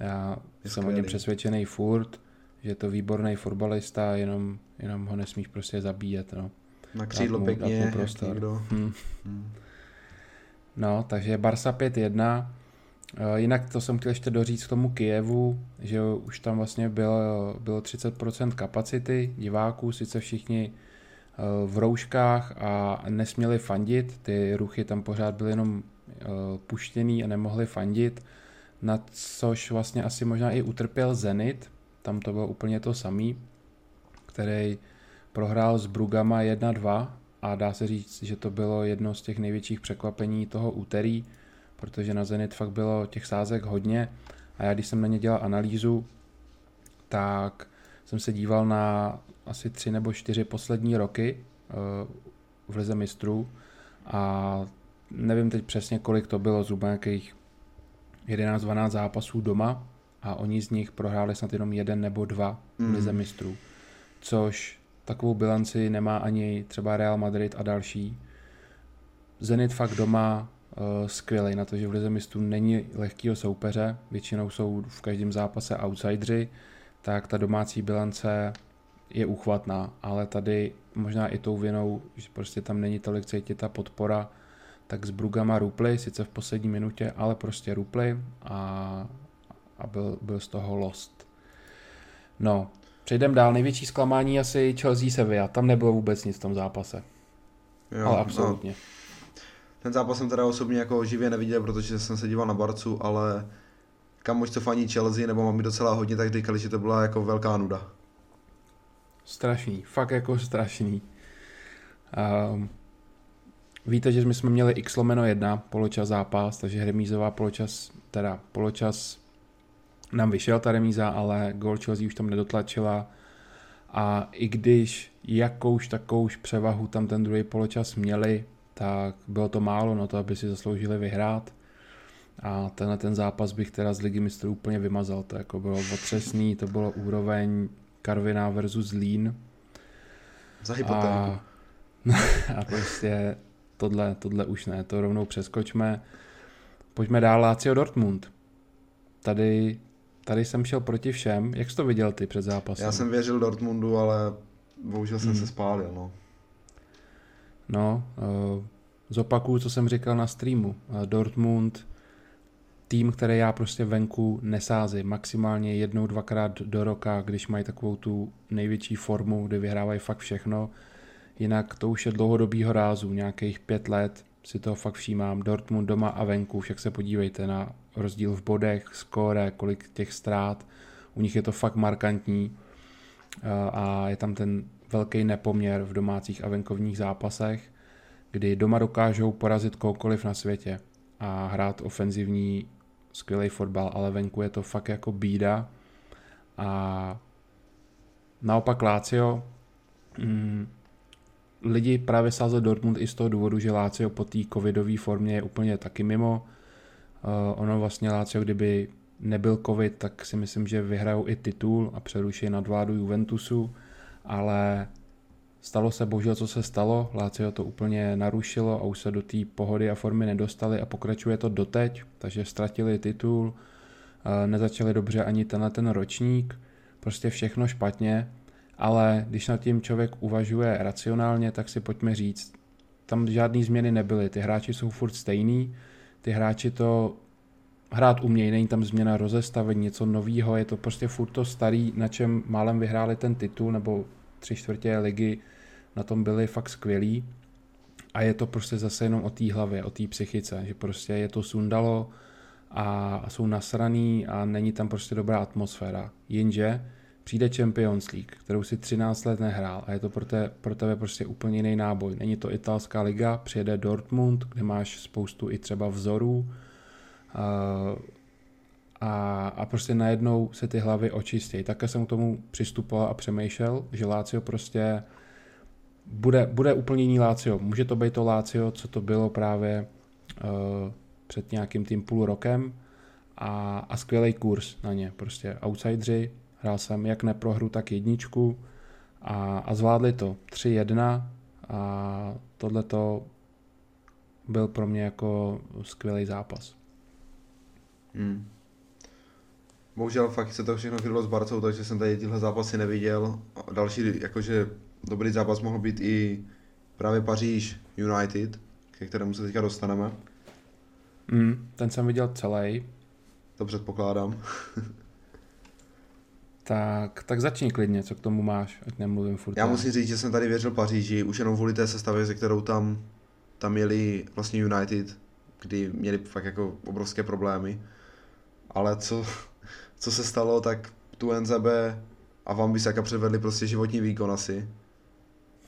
Já jsem o něm přesvědčený furt, že je to výborný fotbalista, jenom ho nesmíš prostě zabíjet, no. Na křídlo pěkně, jak někdo. No, takže Barca 5-1. Jinak to jsem chtěl ještě doříct k tomu Kijevu, že už tam vlastně bylo 30% kapacity diváků, sice všichni v rouškách a nesměli fandit, ty ruchy tam pořád byly jenom puštěný a nemohli fandit, na což vlastně asi možná i utrpěl Zenit, tam to bylo úplně to samý, který prohrál s Brugama 1-2 a dá se říct, že to bylo jedno z těch největších překvapení toho úterý, protože na Zenit fakt bylo těch sázek hodně a já když jsem na ně dělal analýzu, tak jsem se díval na asi 3 nebo 4 poslední roky v Lize mistrů a nevím teď přesně, kolik to bylo, zhruba nějakých 11-12 zápasů doma a oni z nich prohráli snad jenom 1 nebo 2 v Lize mistrů, což takovou bilanci nemá ani třeba Real Madrid a další. Zenit fakt doma skvělej na to, že v Lize mistrů není lehkýho soupeře, většinou jsou v každém zápase outsideri, tak ta domácí bilance je uchvatná, ale tady možná i tou vinou, že prostě tam není tolik cítit ta podpora, tak s Brugama rupli, sice v poslední minutě, ale prostě rupli a byl z toho lost. No, přejdeme dál. Největší zklamání asi Chelsea Sevilla. Tam nebylo vůbec nic v tom zápase. Jo, ale absolutně. No. Ten zápas jsem teda osobně jako živě neviděl, protože jsem se díval na Barcu, ale kamoč, co faní Chelsea, nebo mám mi docela hodně, tak říkali, že to byla jako velká nuda. Strašný, fakt jako strašný. Víte, že my jsme měli X-1 poločas zápas, takže remízová poločas, teda poločas nám vyšel ta remíza, ale gól Chelsea už tam nedotlačila a i když jakouž takouž převahu tam ten druhý poločas měli, tak bylo to málo na to, aby si zasloužili vyhrát a tenhle ten zápas bych teda z Ligy mistrů úplně vymazal, to jako bylo otřesný, to bylo úroveň Karviná versus Zlín. Za hypotéku. A prostě tohle už ne, to rovnou přeskočme. Pojďme dál, Lazio Dortmund. Tady jsem šel proti všem. Jak jsi to viděl ty před zápasem? Já jsem věřil Dortmundu, ale bohužel jsem se spálil. No, zopakuju, co jsem říkal na streamu. Dortmund, tým, který já prostě venku nesázím. Maximálně 1-2krát do roka, když mají takovou tu největší formu, kde vyhrávají fakt všechno. Jinak to už je dlouhodobýho rázu, nějakých 5 let si toho fakt všímám. Dortmund doma a venku, však se podívejte na rozdíl v bodech, skóre, kolik těch ztrát. U nich je to fakt markantní a je tam ten velký nepoměr v domácích a venkovních zápasech, kdy doma dokážou porazit kohokoliv na světě a hrát ofenzivní skvělý fotbal, ale venku je to fakt jako bída. A naopak Lazio, lidi právě sázeli Dortmund i z toho důvodu, že Lazio po té covidové formě je úplně taky mimo. Ono vlastně Lazio, kdyby nebyl covid, tak si myslím, že vyhrajou i titul a přeruší nadvládu Juventusu, ale stalo se bohužel, co se stalo. Lazio to úplně narušilo a už se do té pohody a formy nedostali a pokračuje to doteď, takže ztratili titul, nezačali dobře ani tenhle ten ročník, prostě všechno špatně, ale když nad tím člověk uvažuje racionálně, tak si pojďme říct, tam žádný změny nebyly, ty hráči jsou furt stejný, ty hráči to hrát umějí, není tam změna rozestavení, něco novýho, je to prostě furt to starý, na čem málem vyhráli ten titul, nebo 3/4 ligy, na tom byli fakt skvělí a je to prostě zase jenom o té hlavě, o té psychice, že prostě je to sundalo a jsou nasraný a není tam prostě dobrá atmosféra, jenže přijde Champions League, kterou si 13 let nehrál a je to pro tebe prostě úplně jiný náboj. Není to italská liga, přijede Dortmund, kde máš spoustu i třeba vzorů a prostě najednou se ty hlavy očistějí. Také jsem k tomu přistupoval a přemýšlel, že Lazio prostě bude úplně jiný Lazio. Může to být to Lazio, co to bylo právě před nějakým tím půl rokem a skvělej kurz na ně. Prostě outsideri. Hrál jsem jak neprohru, tak 1 a zvládli to 3-1 a tohleto byl pro mě jako skvělý zápas. Bohužel fakt se to všechno chydlo s Barcou, takže jsem tady tyhle zápasy neviděl. Další jakože dobrý zápas mohl být i právě Paříž United, ke kterému se teďka dostaneme. Ten jsem viděl celý. To předpokládám. Tak začni klidně, co k tomu máš, ať nemluvím furt. Já musím říct, že jsem tady věřil Paříži, už jenom vůli té sestavě, ze kterou tam jeli vlastně United, kdy měli fakt jako obrovské problémy. Ale co se stalo, tak tu NZB a Wan-Bissaka předvedli prostě životní výkon asi.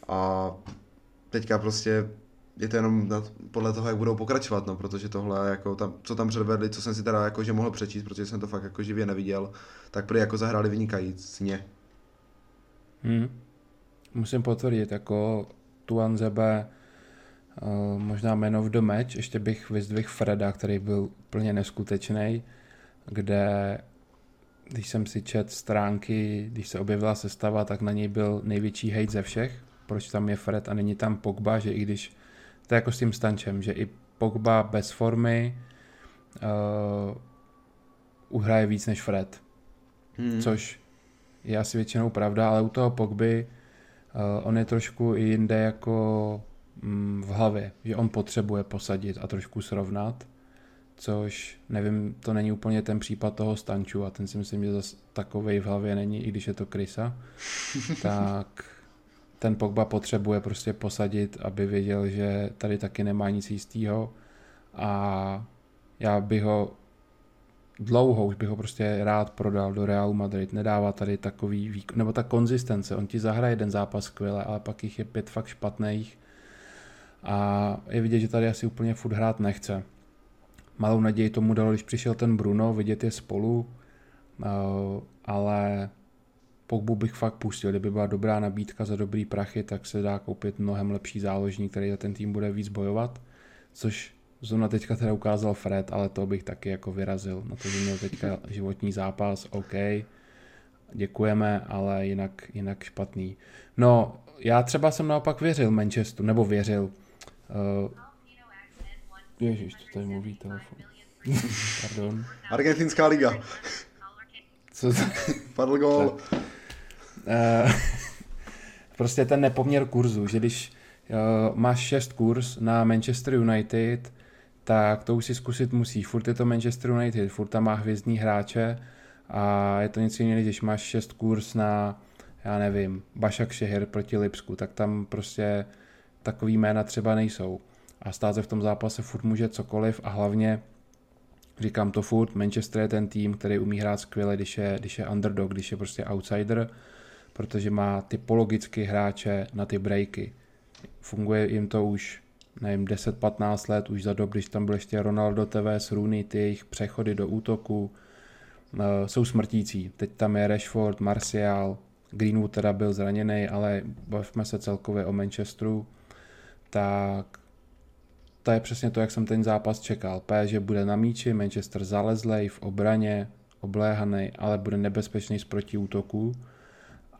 A teďka prostě je to jenom podle toho, jak budou pokračovat, no, protože tohle, jako tam, co tam předvedli, co jsem si teda jakože mohl přečíst, protože jsem to fakt jako živě neviděl, tak prý jako zahráli vynikajícně. Musím potvrdit, jako Tuan Zebe, možná Man of the Match, ještě bych vyzdvihl Freda, který byl úplně neskutečný, kde, když jsem si čet stránky, když se objevila sestava, tak na něj byl největší hejt ze všech, proč tam je Fred a není tam Pogba, že i když, to je jako s tím Stančem, že i Pogba bez formy uhraje víc než Fred, což je asi většinou pravda, ale u toho Pogby on je trošku i jinde jako v hlavě, že on potřebuje posadit a trošku srovnat, což nevím, to není úplně ten případ toho Stanciu a ten si myslím, že zase takovej v hlavě není, i když je to krysa, tak ten Pogba potřebuje prostě posadit, aby věděl, že tady taky nemá nic jistýho a já bych ho dlouho, už bych ho prostě rád prodal do Realu Madrid, nedává tady takový výkon, nebo ta konzistence, on ti zahraje jeden zápas skvěle, ale pak jich je 5 fakt špatných a je vidět, že tady asi úplně furt hrát nechce. Malou naději tomu dalo, když přišel ten Bruno, vidět je spolu, ale Pogbu bych fakt pustil, kdyby byla dobrá nabídka za dobrý prachy, tak se dá koupit mnohem lepší záložník, který za ten tým bude víc bojovat, což zrovna teďka teda ukázal Fred, ale to bych taky jako vyrazil, na to, že měl teďka životní zápas, OK, děkujeme, ale jinak špatný. No, já třeba jsem naopak věřil Manchesteru, nebo věřil. Ježiš, to tady mluví telefon. Pardon. Argentinská liga. Co to? Padl gól. Prostě ten nepoměr kurzu, že když máš 6 kurz na Manchester United, tak to už si zkusit musíš. Furt je to Manchester United, furt tam má hvězdní hráče a je to něco jiného, když máš 6 kurz na, já nevím, Başakşehir proti Lipsku, tak tam prostě takový jména třeba nejsou. A stát se v tom zápase furt může cokoliv a hlavně, říkám to furt, Manchester je ten tým, který umí hrát skvěle, když je underdog, když je prostě outsider, protože má typologicky hráče na ty breaky. Funguje jim to už, nevím, 10-15 let, už za dob, když tam byl ještě Ronaldo, Tevez, Rooney, ty jejich přechody do útoku jsou smrtící. Teď tam je Rashford, Martial, Greenwood teda byl zraněný, ale bavíme se celkově o Manchesteru, tak to je přesně to, jak jsem ten zápas čekal. Že bude na míči, Manchester zalezlej v obraně, obléhanej, ale bude nebezpečný z protiútoku.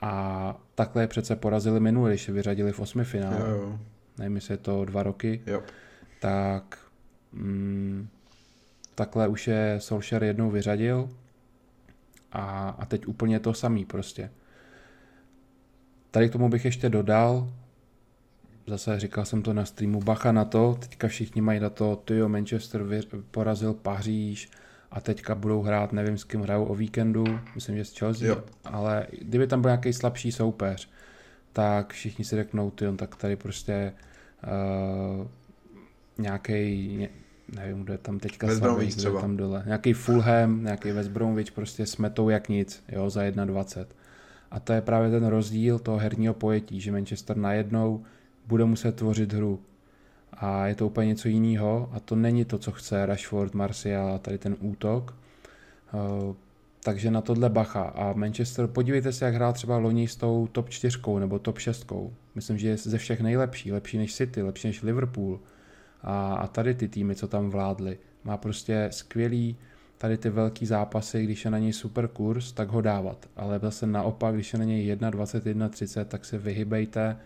A takhle je přece porazili minule, když se vyřadili v osmifinále. Jo. Nevím, jestli je to 2 roky. Jo. Tak takhle už je Solskjaer jednou vyřadil a teď úplně to samý prostě. Tady k tomu bych ještě dodal, zase říkal jsem to na streamu, bacha na to, teďka všichni mají na to, tyjo, Manchester porazil Paříž a teďka budou hrát, nevím s kým hrajou o víkendu, myslím, že s Chelsea, jo. Ale kdyby tam byl nějaký slabší soupeř, tak všichni si řeknou, tyjo, tak tady prostě nějaký, nevím, kdo je tam teďka slabý, kdo je tam dole, nějaký Fulham, nějaký West Bromwich, prostě smetou jak nic, jo, za 1,20. A to je právě ten rozdíl toho herního pojetí, že Manchester najednou bude muset tvořit hru. A je to úplně něco jiného a to není to, co chce Rashford, Martial a tady ten útok. Takže na tohle bacha. A Manchester, podívejte se, jak hrál třeba loni s tou top 4 nebo top 6. Myslím, že je ze všech nejlepší. Lepší než City, lepší než Liverpool. A tady ty týmy, co tam vládly. Má prostě skvělý tady ty velký zápasy, když je na něj super kurz, tak ho dávat. Ale zase naopak, když je na něj 1,20, 1,30, tak se vyhybejte.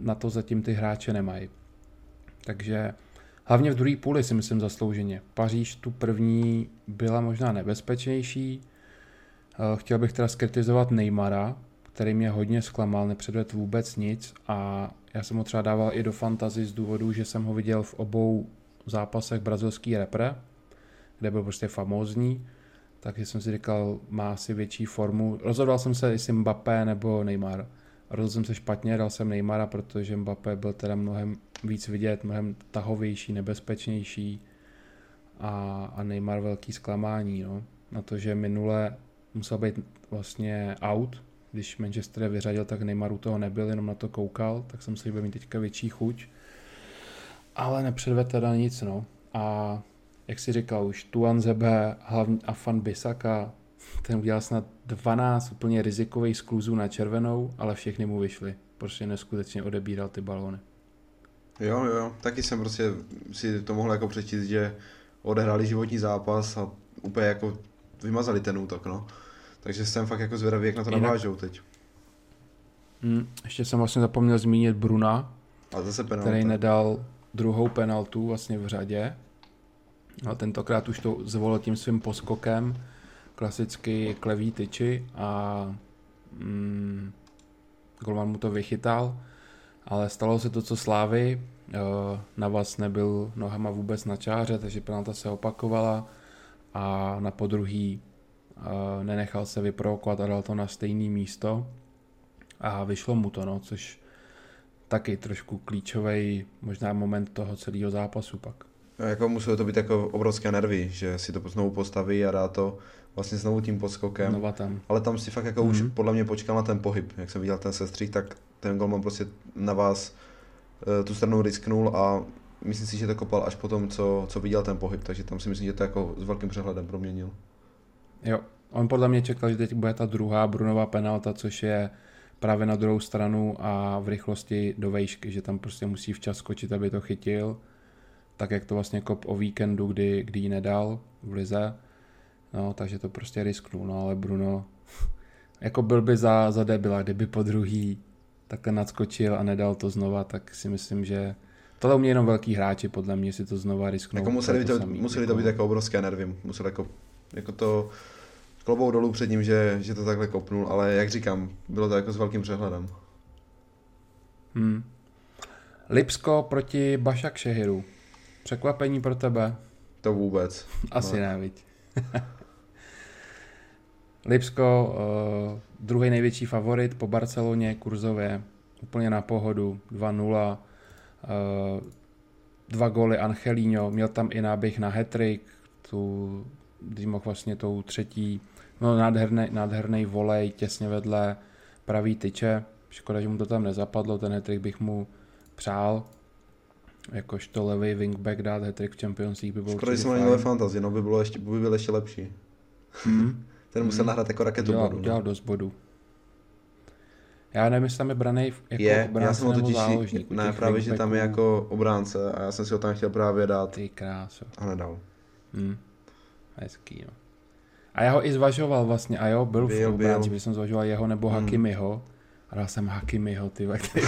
Na to zatím ty hráče nemají. Takže hlavně v druhé půli si myslím zaslouženě. Paříž tu první byla možná nebezpečnější. Chtěl bych teda skritizovat Neymara, který mě hodně zklamal, nepředvedl vůbec nic a já jsem ho třeba dával i do fantasy z důvodu, že jsem ho viděl v obou zápasech brazilský repre, kde byl prostě famózní, takže jsem si říkal, má si větší formu. Rozhodoval jsem se, jestli Mbappé nebo Neymar. Rozhodl jsem se špatně, dal jsem Neymara, protože Mbappé byl teda mnohem víc vidět, mnohem tahovější, nebezpečnější a Neymar velký zklamání, no. Na to, že minule musel být vlastně out když Manchester je vyřadil, tak Neymar u toho nebyl, jenom na to koukal, tak jsem si bude mít teďka větší chuť. Ale nepředved teda nic, no. A jak si říkal už, Tuan Zebe a Fan Bissaka, ten udělal snad 12 úplně rizikových skluzů na červenou, ale všechny mu vyšly. Prostě neskutečně odebíral ty balóny. Jo, jo, taky jsem prostě si to mohl jako přečíst, že odehráli životní zápas a úplně jako vymazali ten útok, no. Takže jsem fakt jako zvědavý, jak na to navážou teď. Ještě jsem vlastně zapomněl zmínit Bruna, a zase který nedal druhou penaltu vlastně v řadě. A tentokrát už to zvolil tím svým poskokem, klasicky k levý tyči a golman mu to vychytal, ale stalo se to, co Slávy, Navas nebyl nohama vůbec na čáře, takže penalta se opakovala a na podruhý nenechal se vyprovokovat a dal to na stejné místo a vyšlo mu to, no, což taky trošku klíčový možná moment toho celého zápasu pak. No, jako muselo to být jako obrovské nervy, že si to znovu postaví a dá to vlastně znovu tím podskokem. Tam. Ale tam si fakt jako už podle mě počkal na ten pohyb, jak jsem viděl ten sestřík, tak ten golman prostě na vás tu stranu risknul a myslím si, že to kopal až potom, co viděl ten pohyb, takže tam si myslím, že to jako s velkým přehledem proměnil. Jo, on podle mě čekal, že teď bude ta druhá Brunová penalta, což je právě na druhou stranu a v rychlosti do vejšky, že tam prostě musí včas skočit, aby to chytil. Tak jak to vlastně kop o víkendu, kdy ji nedal v lize, no, takže to prostě risknul, no, ale Bruno jako byl by za debila, kdyby po druhý takhle nadskočil a nedal to znova, tak si myslím, že tohle umějí jenom velký hráči, podle mě si to znova risknou. Jako museli to být jako obrovské nervy, museli jako to klobou dolů před ním, že to takhle kopnul, ale jak říkám, bylo to jako s velkým přehledem. Lipsko proti Başakşehiru. Překvapení pro tebe? To vůbec. Asi ne, viď. Lipsko, druhý největší favorit po Barceloně, kurzově, úplně na pohodu, 2-0, dva góly Angelino, měl tam i náběh na hat-trick, když mohl vlastně tou třetí, no, nádherný volej těsně vedle pravý tyče, škoda, že mu to tam nezapadlo, ten hat-trick bych mu přál. Jakožto levý wingback dát hat-trick v Champions League by bylo určitě fajn. Škoda, že jsem měl fantazii, no, by byl ještě lepší. Ten musel nahrát jako raketu bodů. Udělal dost bodů. Já nevím, jestli tam je branej jako obránce nebo záložník. Ne, právě, že tam je jako obránce a já jsem si ho tam chtěl právě dát. Ty kráso. A nedal. Hezký, no. A já ho i zvažoval vlastně, a jo, byl v obránci, že jsem zvažoval jeho nebo Hakimiho. A dal jsem Hakimiho, ty který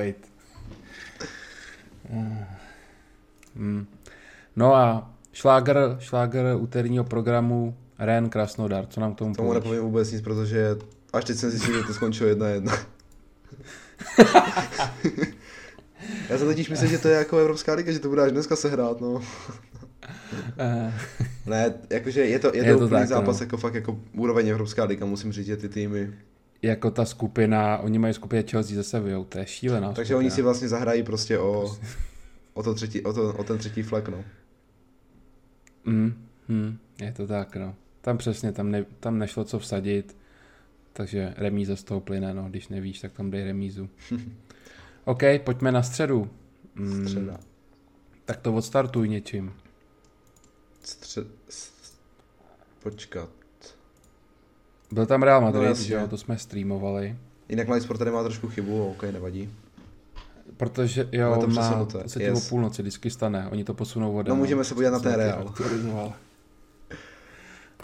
je No a šláger úterního programu Ren Krasnodar, co nám k tomu povíš? Nepovím vůbec nic, protože až teď jsem zjistil, že to skončilo 1-1. Já jsem totiž myslel, že to je jako Evropská liga, že to bude až dneska se hrát, no. Ne, jakože je to úplný tak, zápas, no. Jako fakt jako úroveň Evropská liga, musím říct, že ty týmy. Jako ta skupina, oni mají skupinu Chelsea zase vyjou, to je šílená skupina. Takže oni si vlastně zahrají prostě o ten třetí flag, no. Je to tak, no. Tam přesně, tam nešlo co vsadit, takže remíza z toho plyne, no. Když nevíš, tak tam dej remízu. OK, pojďme na středu. Středa. Tak to odstartuj něčím. Počkat. Byl tam Real Madrid, že jo, to jsme streamovali. Jinak Livesport tady má trošku chybu, OK, nevadí. Protože jo, to má se tím o půlnoci, vždycky stane, oni to posunou vodem. No, můžeme se podívat na ten Real.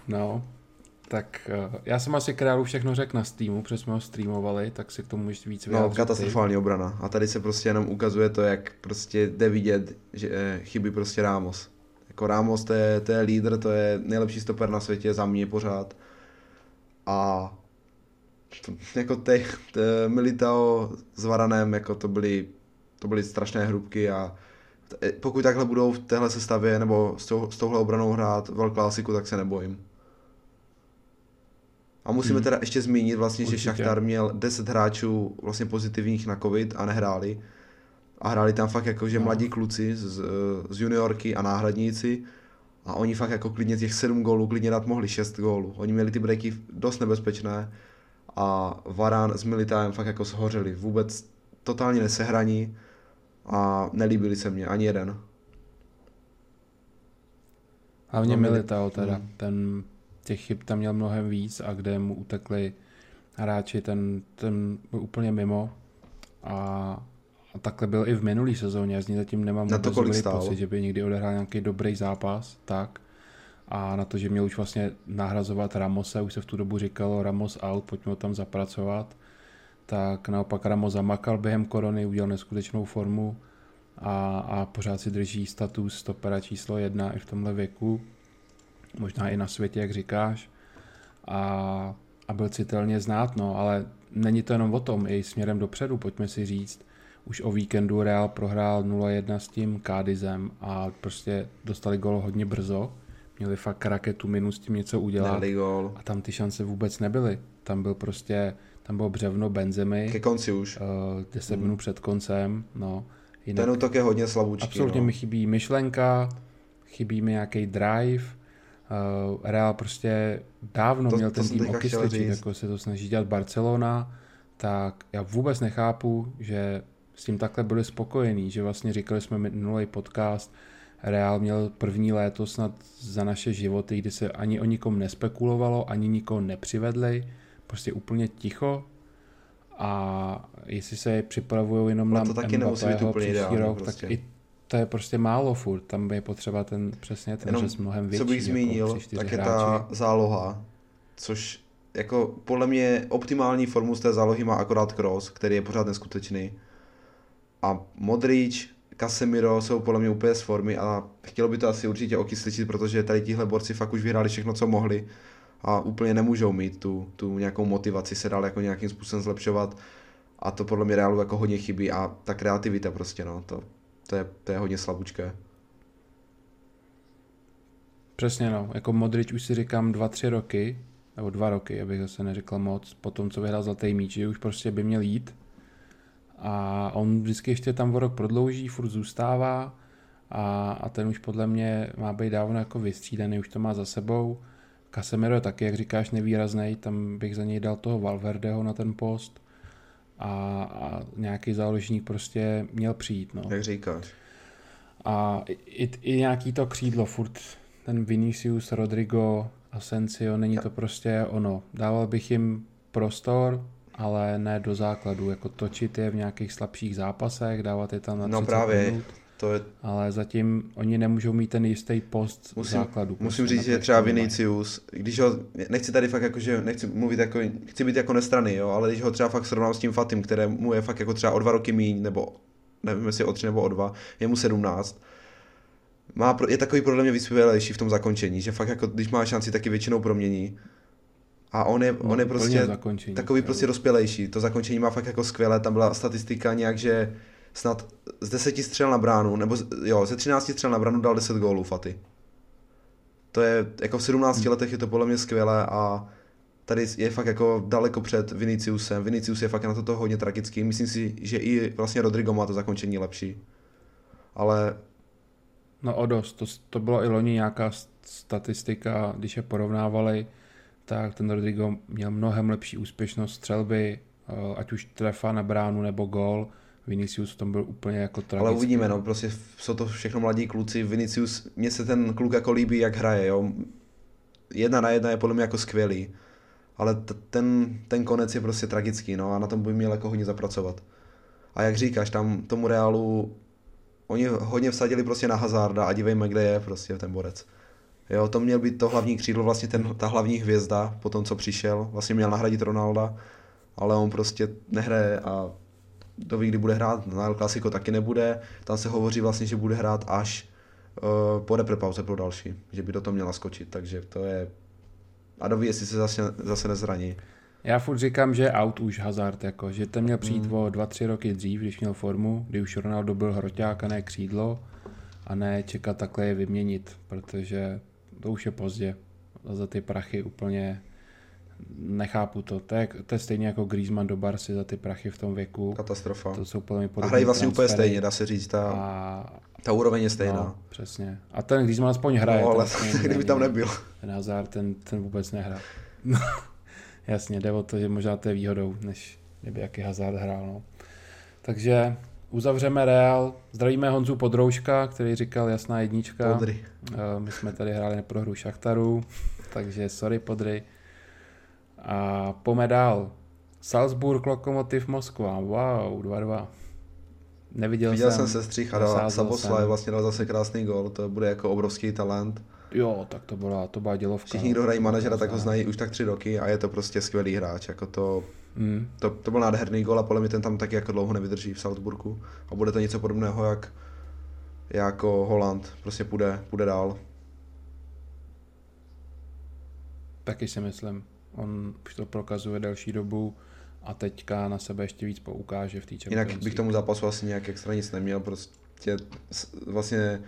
No, tak já jsem asi k Realu všechno řekl na Steamu, protože jsme ho streamovali, tak si k tomu ještě víc vyjádřit. No, katastrofální obrana a tady se prostě jenom ukazuje to, jak prostě jde vidět, že chybí prostě Ramos. Jako Ramos, to je lídr, to je nejlepší stoper na světě, za mě pořád. A jako Militao s Varanem, jako to byly strašné hrubky a pokud takhle budou v téhle sestavě nebo s touhle obranou hrát v El Clasicu, tak se nebojím. A musíme teda ještě zmínit vlastně, určitě. Že Šachtar měl 10 hráčů vlastně pozitivních na covid a nehráli. A hráli tam fakt jako, že mladí kluci z juniorky a náhradníci. A oni fakt jako klidně těch 7 gólů, klidně dát mohli 6 gólů. Oni měli ty breaky dost nebezpečné a Varane s Militajem fakt jako shořeli, vůbec totálně nesehraní a nelíbili se mě ani jeden. Hlavně Militao teda, ten těch chyb tam měl mnohem víc a kde mu utekli hráči, ten byl úplně mimo a takhle byl i v minulý sezóně, já z ní zatím nemám vůbec pocit, že by někdy odehrál nějaký dobrý zápas, tak a na to, že měl už vlastně nahrazovat Ramose, už se v tu dobu říkalo Ramos out, pojďme ho tam zapracovat, tak naopak Ramos zamakal během korony, udělal neskutečnou formu a pořád si drží status stopera číslo 1 i v tomhle věku, možná i na světě, jak říkáš, a byl citelně znát, no, ale není to jenom o tom, i směrem dopředu, pojďme si říct, už o víkendu Real prohrál 0-1 s tím Cádizem a prostě dostali gól hodně brzo, měli fakt raketu minu s tím něco udělat a tam ty šance vůbec nebyly, tam bylo břevno Benzemy, ke konci už, 10 minut před koncem, no. Jinak ten útok je hodně slaboučký. Absolutně no. Mi chybí myšlenka, chybí mi nějaký drive. Real prostě dávno měl ten tým okysličit, jako se to snaží dělat Barcelona, tak já vůbec nechápu, že s tím takhle byli spokojení, že vlastně říkali jsme minulý podcast, Real měl první léto snad za naše životy, kdy se ani o nikom nespekulovalo, ani nikoho nepřivedli, prostě úplně ticho. A jestli se připravují jenom na Mbappého příští rok, prostě. Tak i to je prostě málo furt, tam je potřeba ten přes mnohem větší. Co bych zmínil, jako tak je ta záloha, což jako podle mě optimální formu z té zálohy má akorát Kroos, který je pořád neskutečný. A Modrič, Casemiro jsou podle mě úplně z formy a chtělo by to asi určitě okysličit, protože tady tihle borci fakt už vyhráli všechno, co mohli. A úplně nemůžou mít tu nějakou motivaci se dál jako nějakým způsobem zlepšovat a to podle mě Realu jako hodně chybí a ta kreativita prostě no, to je hodně slabučké. Přesně no, jako Modrič už si říkám 2-3 roky, nebo 2 roky, abych zase neřekl moc, po tom, co vyhrál zlatý míč, že už prostě by měl jít a on vždycky ještě tam o rok prodlouží, furt zůstává a ten už podle mě má být dávno jako vystřídaný, už to má za sebou. Casemiro je taky, jak říkáš, nevýraznej, tam bych za něj dal toho Valverdeho na ten post a nějaký záložník prostě měl přijít. No. Jak říkáš. A i nějaký to křídlo, furt ten Vinicius, Rodrigo, Asensio, není to prostě ono. Dával bych jim prostor, ale ne do základu, jako točit je v nějakých slabších zápasech, dávat je tam na 30 minut. To je... Ale zatím oni nemůžou mít ten jistý post v základu. Musím říct, že třeba Vinicius, když ho, nechci tady fakt jako, že nechci mluvit jako, chci být jako nestrany, jo, ale když ho třeba fakt srovnám s tím Fatim, kterému je fakt jako třeba o 2 roky míň, nebo nevím jestli o 3 nebo o 2, je mu 17, je takový podle mě vyspělejší v tom zakončení, že fakt jako, když má šanci, taky většinou promění. A on je prostě takový prostě rozpělejší, to zakončení má fakt jako skvělé, tam byla statistika nějak, že snad z 10 střel na bránu, nebo ze 13 střel na bránu dal 10 gólů Fati. To je, jako v 17 letech je to podle mě skvělé a tady je fakt jako daleko před Viniciusem. Vinicius je fakt na toto hodně tragický, myslím si, že i vlastně Rodrigo má to zakončení lepší. Ale... No o dost, to bylo i loni nějaká statistika, když je porovnávali, tak ten Rodrigo měl mnohem lepší úspěšnost střelby, ať už trefa na bránu nebo gól. Vinicius tam byl úplně jako tragický. Ale uvidíme, no, prostě jsou to všechno mladí kluci. Vinicius, mně se ten kluk jako líbí, jak hraje, jo. 1 na 1 je podle mě jako skvělý. Ale ten konec je prostě tragický, no, a na tom by měl jako hodně zapracovat. A jak říkáš, tam tomu Realu, oni hodně vsadili prostě na Hazarda a dívejme, kde je prostě ten borec. Jo, to měl být to hlavní křídlo, vlastně ta hlavní hvězda, po tom, co přišel, vlastně měl nahradit Ronalda, ale on prostě nehraje a to ví, kdy bude hrát, na El Clasico taky nebude, tam se hovoří vlastně, že bude hrát až po reprepauze pro další, že by do toho měla skočit, takže to je, a doví, jestli se zase nezraní. Já furt říkám, že out už Hazard, jako, že ten měl přijít o 2-3 roky dřív, když měl formu, kdy už Ronaldo byl hroťák a ne křídlo, a ne čekat takhle je vyměnit, protože to už je pozdě, a za ty prachy úplně... Nechápu to. To je stejně jako Griezmann do Barcy za ty prachy v tom věku. Katastrofa. To jsou plně podobné. A hrají vlastně úplně stejně, dá se říct. Ta úroveň je stejná. No, přesně. A ten Griezmann aspoň hraje. No, ale ten, kdyby tam nebyl. Ten Hazard, ten vůbec nehrá. Jasně, jde o to, že možná to je výhodou, než kdyby jaký Hazard hrál. No. Takže uzavřeme Real. Zdravíme Honzu Podrouška, který říkal jasná jednička. Podry. My jsme tady hráli na prohru Šachtaru, takže sorry Podry. A pojďme dál. Salzburg, Lokomotiv, Moskva. Wow, 2-2. Viděl jsem sestřih a dal Saboslaj, vlastně dal zase krásný gól, to bude jako obrovský talent. Jo, tak to byla dělovka. Všichni, kdo hrají manažera, tak ho znají už tak 3 roky a je to prostě skvělý hráč. Jako to byl nádherný gól a podle mě ten tam taky jako dlouho nevydrží v Salzburgu a bude to něco podobného jako Holand, prostě půjde dál. Taky si myslím, on už to prokazuje delší dobu a teďka na sebe ještě víc poukáže v té čempionsí. Jinak bych tomu zápasu vlastně nějak extra nic neměl, prostě vlastně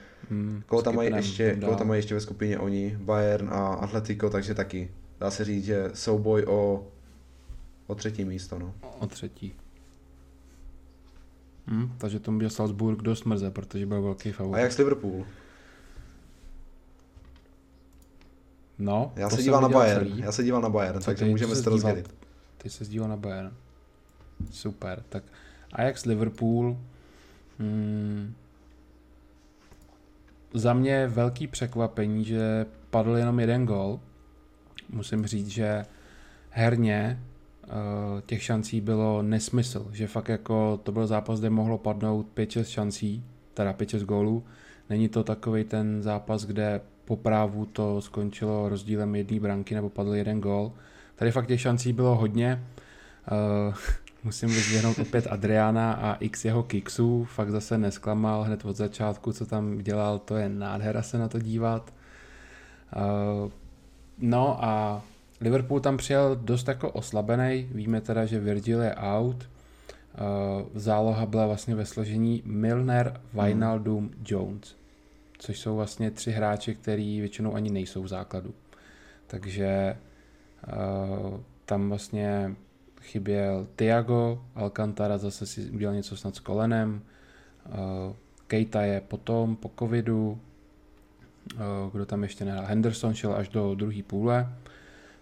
koho tam mají ještě ve skupině oni, Bayern a Atletico, takže taky dá se říct, že souboj o třetí místo. No. O třetí. Takže tomu byl Salzburg dost mrze, protože byl velký favorit. A jak s Liverpool? No, Já se dívám na Bayern, takže můžeme se to rozdělit. Ty se díval na Bayern. Super. Tak Ajax Liverpool. Za mě velký překvapení, že padl jenom 1 gól. Musím říct, že herně těch šancí bylo nesmysl, že fakt jako to byl zápas, kde mohlo padnout 5-6 šancí, teda 5-6 gólů. Není to takovej ten zápas, kde po právu to skončilo rozdílem 1 branky nebo padl 1 gól. Tady fakt těch šancí bylo hodně. Musím vyzvěhnout opět Adriana a x jeho kiksů. Fakt zase nesklamal hned od začátku, co tam dělal, to je nádhera se na to dívat. No a Liverpool tam přijel dost jako oslabený. Víme teda, že Virgil je out. Záloha byla vlastně ve složení Milner, Wijnaldum, Jones. Což jsou vlastně 3 hráči, který většinou ani nejsou v základu. Takže tam vlastně chyběl Thiago, Alcantara zase si udělal něco snad s kolenem, Keita je potom po covidu, kdo tam ještě nehrál, Henderson šel až do druhé půle,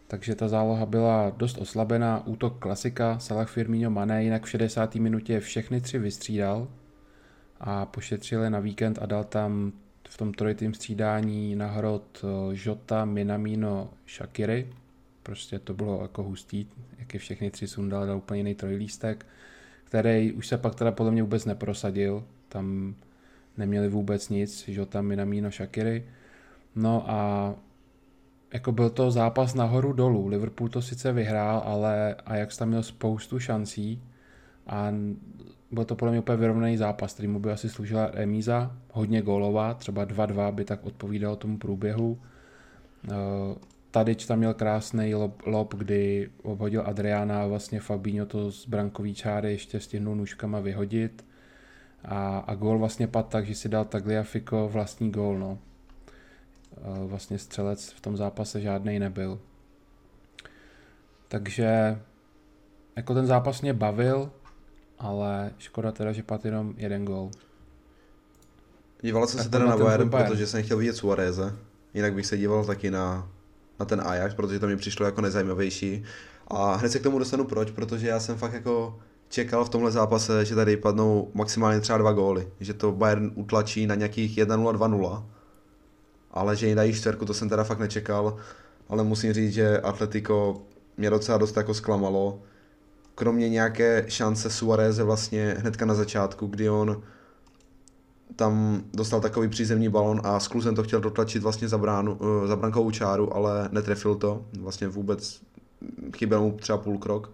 takže ta záloha byla dost oslabená, útok klasika, Salah, Firmino, Mané, jinak v 60. minutě všechny 3 vystřídal a pošetřil je na víkend a dal tam v tom trojitým střídání na hrot Jota, Minamino, Shaqiri. Prostě to bylo jako hustý, jak je všechny 3 sundal, dal úplně jiný trojlístek, který už se pak teda podle mě vůbec neprosadil, tam neměli vůbec nic, že tam Minamino, Shaqiri. No a jako byl to zápas nahoru dolů, Liverpool to sice vyhrál, ale Ajax tam měl spoustu šancí a byl to podle mě úplně vyrovnaný zápas, který mu by asi služila remíza, hodně gólová, třeba 2-2 by tak odpovídalo tomu průběhu. Tadič tam měl krásný lob, kdy obhodil Adriana a vlastně Fabinho to z brankový čáry ještě stihnul nůžkama vyhodit. A gól vlastně padl tak, že si dal Tagliafico vlastní gól. No. Vlastně střelec v tom zápase žádnej nebyl. Takže jako ten zápas mě bavil, ale škoda teda, že padl jenom 1 gól. Díval jsem se teda na Bayern, protože jsem chtěl vidět Suareze. Jinak bych se díval taky na ten Ajax, protože to mi přišlo jako nejzajímavější. A hned se k tomu dostanu proč, protože já jsem fakt jako čekal v tomhle zápase, že tady padnou maximálně třeba 2 góly, že to Bayern utlačí na nějakých 1-0, 2-0, ale že jim dají 4, to jsem teda fakt nečekal, ale musím říct, že Atletico mě docela dost jako zklamalo, kromě nějaké šance Suareze vlastně hnedka na začátku, kdy on tam dostal takový přízemní balon a s klusem to chtěl dotlačit vlastně za brankovou čáru, ale netrefil to, vlastně vůbec chyběl mu třeba půl krok,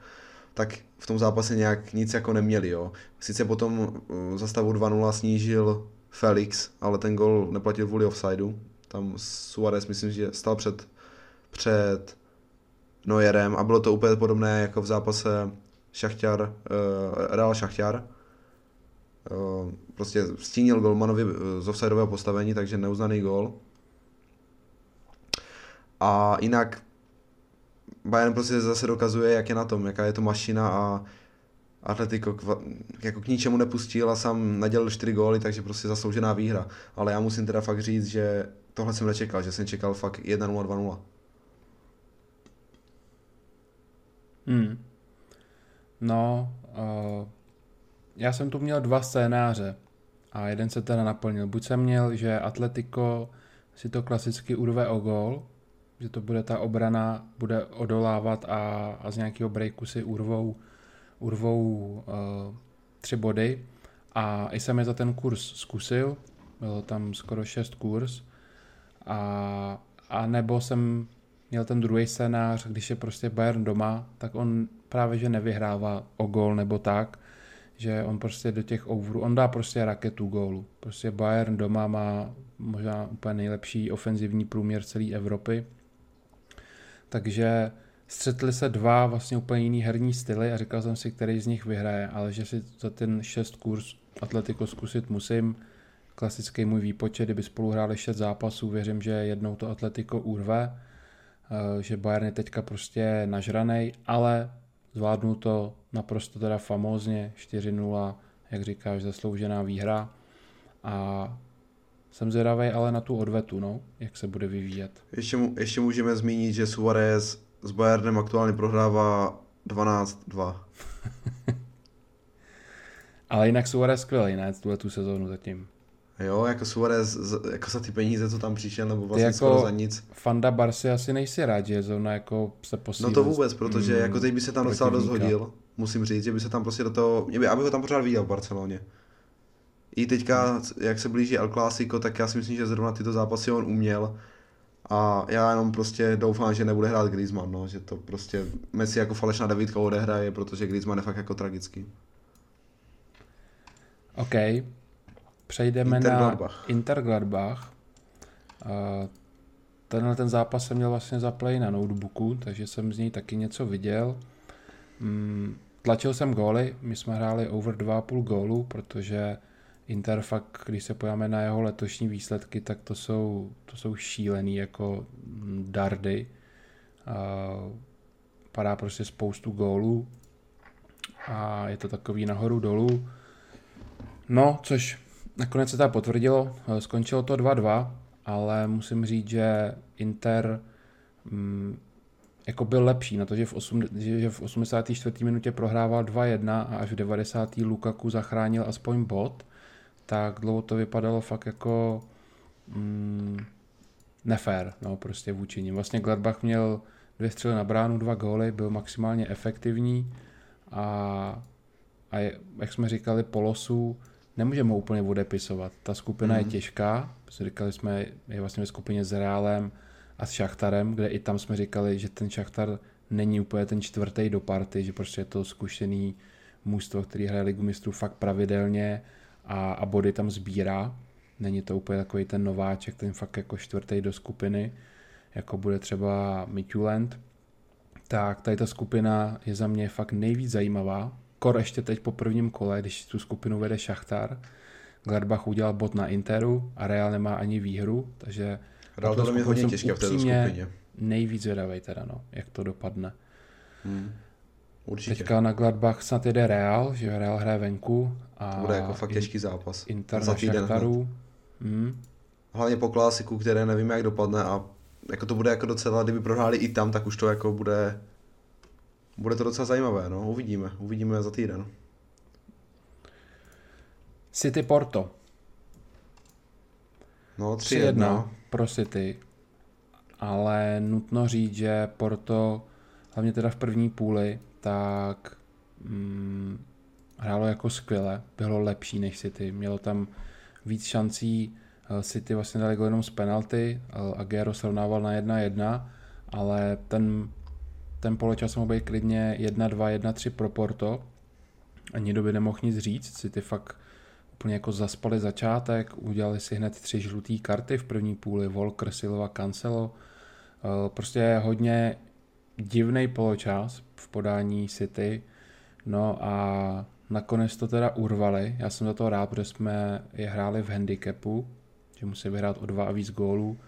tak v tom zápase nějak nic jako neměli, jo. Sice potom za stavu 2-0 snížil Felix, ale ten gol neplatil vůli offsideu, tam Suarez myslím, že stal před Neuerem a bylo to úplně podobné jako v zápase Real Šachtar. Prostě stínil golmanovi z offsideového postavení, takže neuznaný gól. A jinak Bayern prostě zase dokazuje, jak je na tom, jaká je to mašina a Atletico jako k ničemu nepustil a sám nadělil 4 góly, takže prostě zasloužená výhra. Ale já musím teda fakt říct, že tohle jsem nečekal, že jsem čekal fakt 1-0, 2-0. No, já jsem tu měl dva scénáře a jeden se teda naplnil. Buď jsem měl, že Atletico si to klasicky urve o gól, že to bude ta obrana, bude odolávat a z nějakého breaku si urvou 3 body. A i jsem je za ten kurz zkusil, bylo tam skoro 6 kurz. A nebo jsem měl ten druhý scénář, když je prostě Bayern doma, tak on právě že nevyhrává o gól nebo tak, že on prostě do těch overů, on dá prostě raketu gólu. Prostě Bayern doma má možná úplně nejlepší ofenzivní průměr celé Evropy. Takže střetly se dva vlastně úplně jiný herní styly a říkal jsem si, který z nich vyhraje, ale že si za ten 6 kurz Atletico zkusit musím. Klasický můj výpočet, kdyby spolu hráli 6 zápasů, věřím, že jednou to Atletico urve, že Bayern je teďka prostě nažranej, ale zvládnu to naprosto teda famózně, 4-0, jak říkáš, zasloužená výhra a jsem zvědavej ale na tu odvetu, no, jak se bude vyvíjet. Ještě můžeme zmínit, že Suarez s Bayernem aktuálně prohrává 12-2. Ale jinak Suarez skvělý, ne, tu sezónu zatím. Jo, jako Suarez, jako za ty peníze, co tam přišel, nebo vlastně jako skoro za nic. Fanda Barsi asi nejsi rád, že zrovna jako se posílil. No to vůbec, protože jako teď by se tam docela dozhodil, musím říct, že by se tam prostě do toho, aby ho tam pořád viděl v Barceloně. I teďka, jak se blíží El Clásico, tak já si myslím, že zrovna tyto zápasy on uměl. A já jenom prostě doufám, že nebude hrát Griezmann, no, že to prostě Messi jako falešná devítka odehraje, protože Griezmann je fakt jako tragický. OK. Přejdeme na Intergladbach. Tenhle ten zápas jsem měl vlastně za play na notebooku, takže jsem z něj taky něco viděl. Tlačil jsem góly, my jsme hráli over 2,5 gólu, protože Inter fakt, když se podíváme na jeho letošní výsledky, tak to jsou šílený jako dardy. Padá prostě spoustu gólů a je to takový nahoru dolů. No, což nakonec se to potvrdilo, skončilo to 2-2, ale musím říct, že Inter jako byl lepší na to, že v 84. minutě prohrával 2-1 a až v 90. Lukaku zachránil aspoň bod, tak dlouho to vypadalo fakt jako nefér, no prostě vůči nim. Vlastně Gladbach měl 2 střely na bránu, 2 góly, byl maximálně efektivní a jak jsme říkali po losu, nemůžeme ho úplně odepisovat. Ta skupina je těžká, protože říkali jsme, je vlastně ve skupině s Reálem a s Šachtarem, kde i tam jsme říkali, že ten Šachtar není úplně ten čtvrtý do party, že prostě je to zkušený mužstvo, který hraje Ligu mistrů fakt pravidelně a body tam sbírá. Není to úplně takový ten nováček, ten fakt jako čtvrtý do skupiny, jako bude třeba Midtjylland. Tak tady ta skupina je za mě fakt nejvíc zajímavá. Kor ještě teď po prvním kole, když tu skupinu vede Šachtar, Gladbach udělal bod na Interu a Real nemá ani výhru, takže Real to je hodně těžké v této skupině. Nejvíc zvědavej teda, no, jak to dopadne. Určitě. Teďka na Gladbach snad jede Real, že Real hraje venku a to bude jako fakt těžký zápas. Inter na Šachtaru. Hlavně po klasiku, které nevím, jak dopadne a jako to bude jako docela, kdyby prohráli i tam, tak už to jako bude to docela zajímavé, no, uvidíme za týden. City Porto. No, 3-1 pro City, ale nutno říct, že Porto, hlavně teda v první půli, tak hrálo jako skvěle, bylo lepší než City, mělo tam víc šancí, City vlastně dali jenom z penalty, Agüero srovnával na 1-1, ale ten poločas mohl být klidně 1-2, 1-3 pro Porto. Ani doby nemohl nic říct, City fakt úplně jako zaspali začátek, udělali si hned 3 žluté karty v první půli, Volker, Silva, Cancelo. Prostě hodně divnej poločas v podání City. No a nakonec to teda urvali, já jsem za to rád, protože jsme je hráli v handicapu, že musí vyhrát o 2 a víc gólů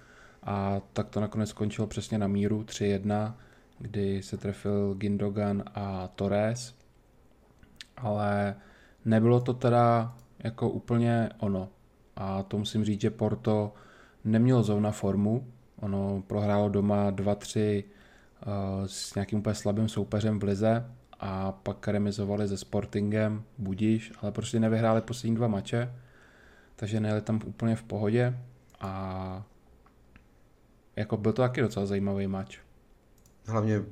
a tak to nakonec skončilo přesně na míru 3-1. Kdy se trefil Gündogan a Torres, ale nebylo to teda jako úplně ono. A to musím říct, že Porto nemělo zrovna formu, ono prohrálo doma 2-3 s nějakým úplně slabým soupeřem v lize a pak remizovali se Sportingem, budiš, ale prostě nevyhráli poslední dva mače, takže nejeli tam úplně v pohodě a jako byl to taky docela zajímavý mač. Hlavně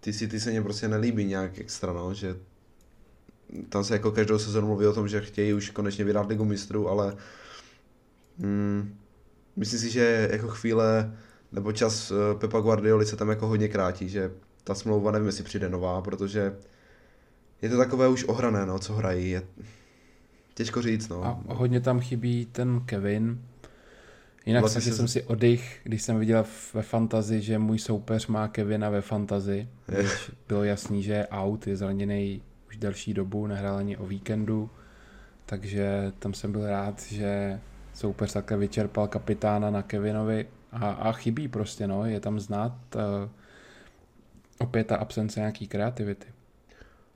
ty se mě prostě nelíbí nějak extra, no, že tam se jako každou sezonu mluví o tom, že chtějí už konečně vyhrát Ligu mistrů, ale myslím si, že jako chvíle nebo čas Pepa Guardioli se tam jako hodně krátí, že ta smlouva, nevím, jestli přijde nová, protože je to takové už ohrané, no, co hrají, je těžko říct, no. A hodně tam chybí ten Kevin. Jinak vlastně jsem si oddych, když jsem viděl ve fantasy, že můj soupeř má Kevina ve fantasy, když bylo jasný, že je out, je zraněný už delší dobu, nehrál ani o víkendu, takže tam jsem byl rád, že soupeř takhle vyčerpal kapitána na Kevinovi a chybí prostě, no, je tam znát opět ta absence nějaký kreativity.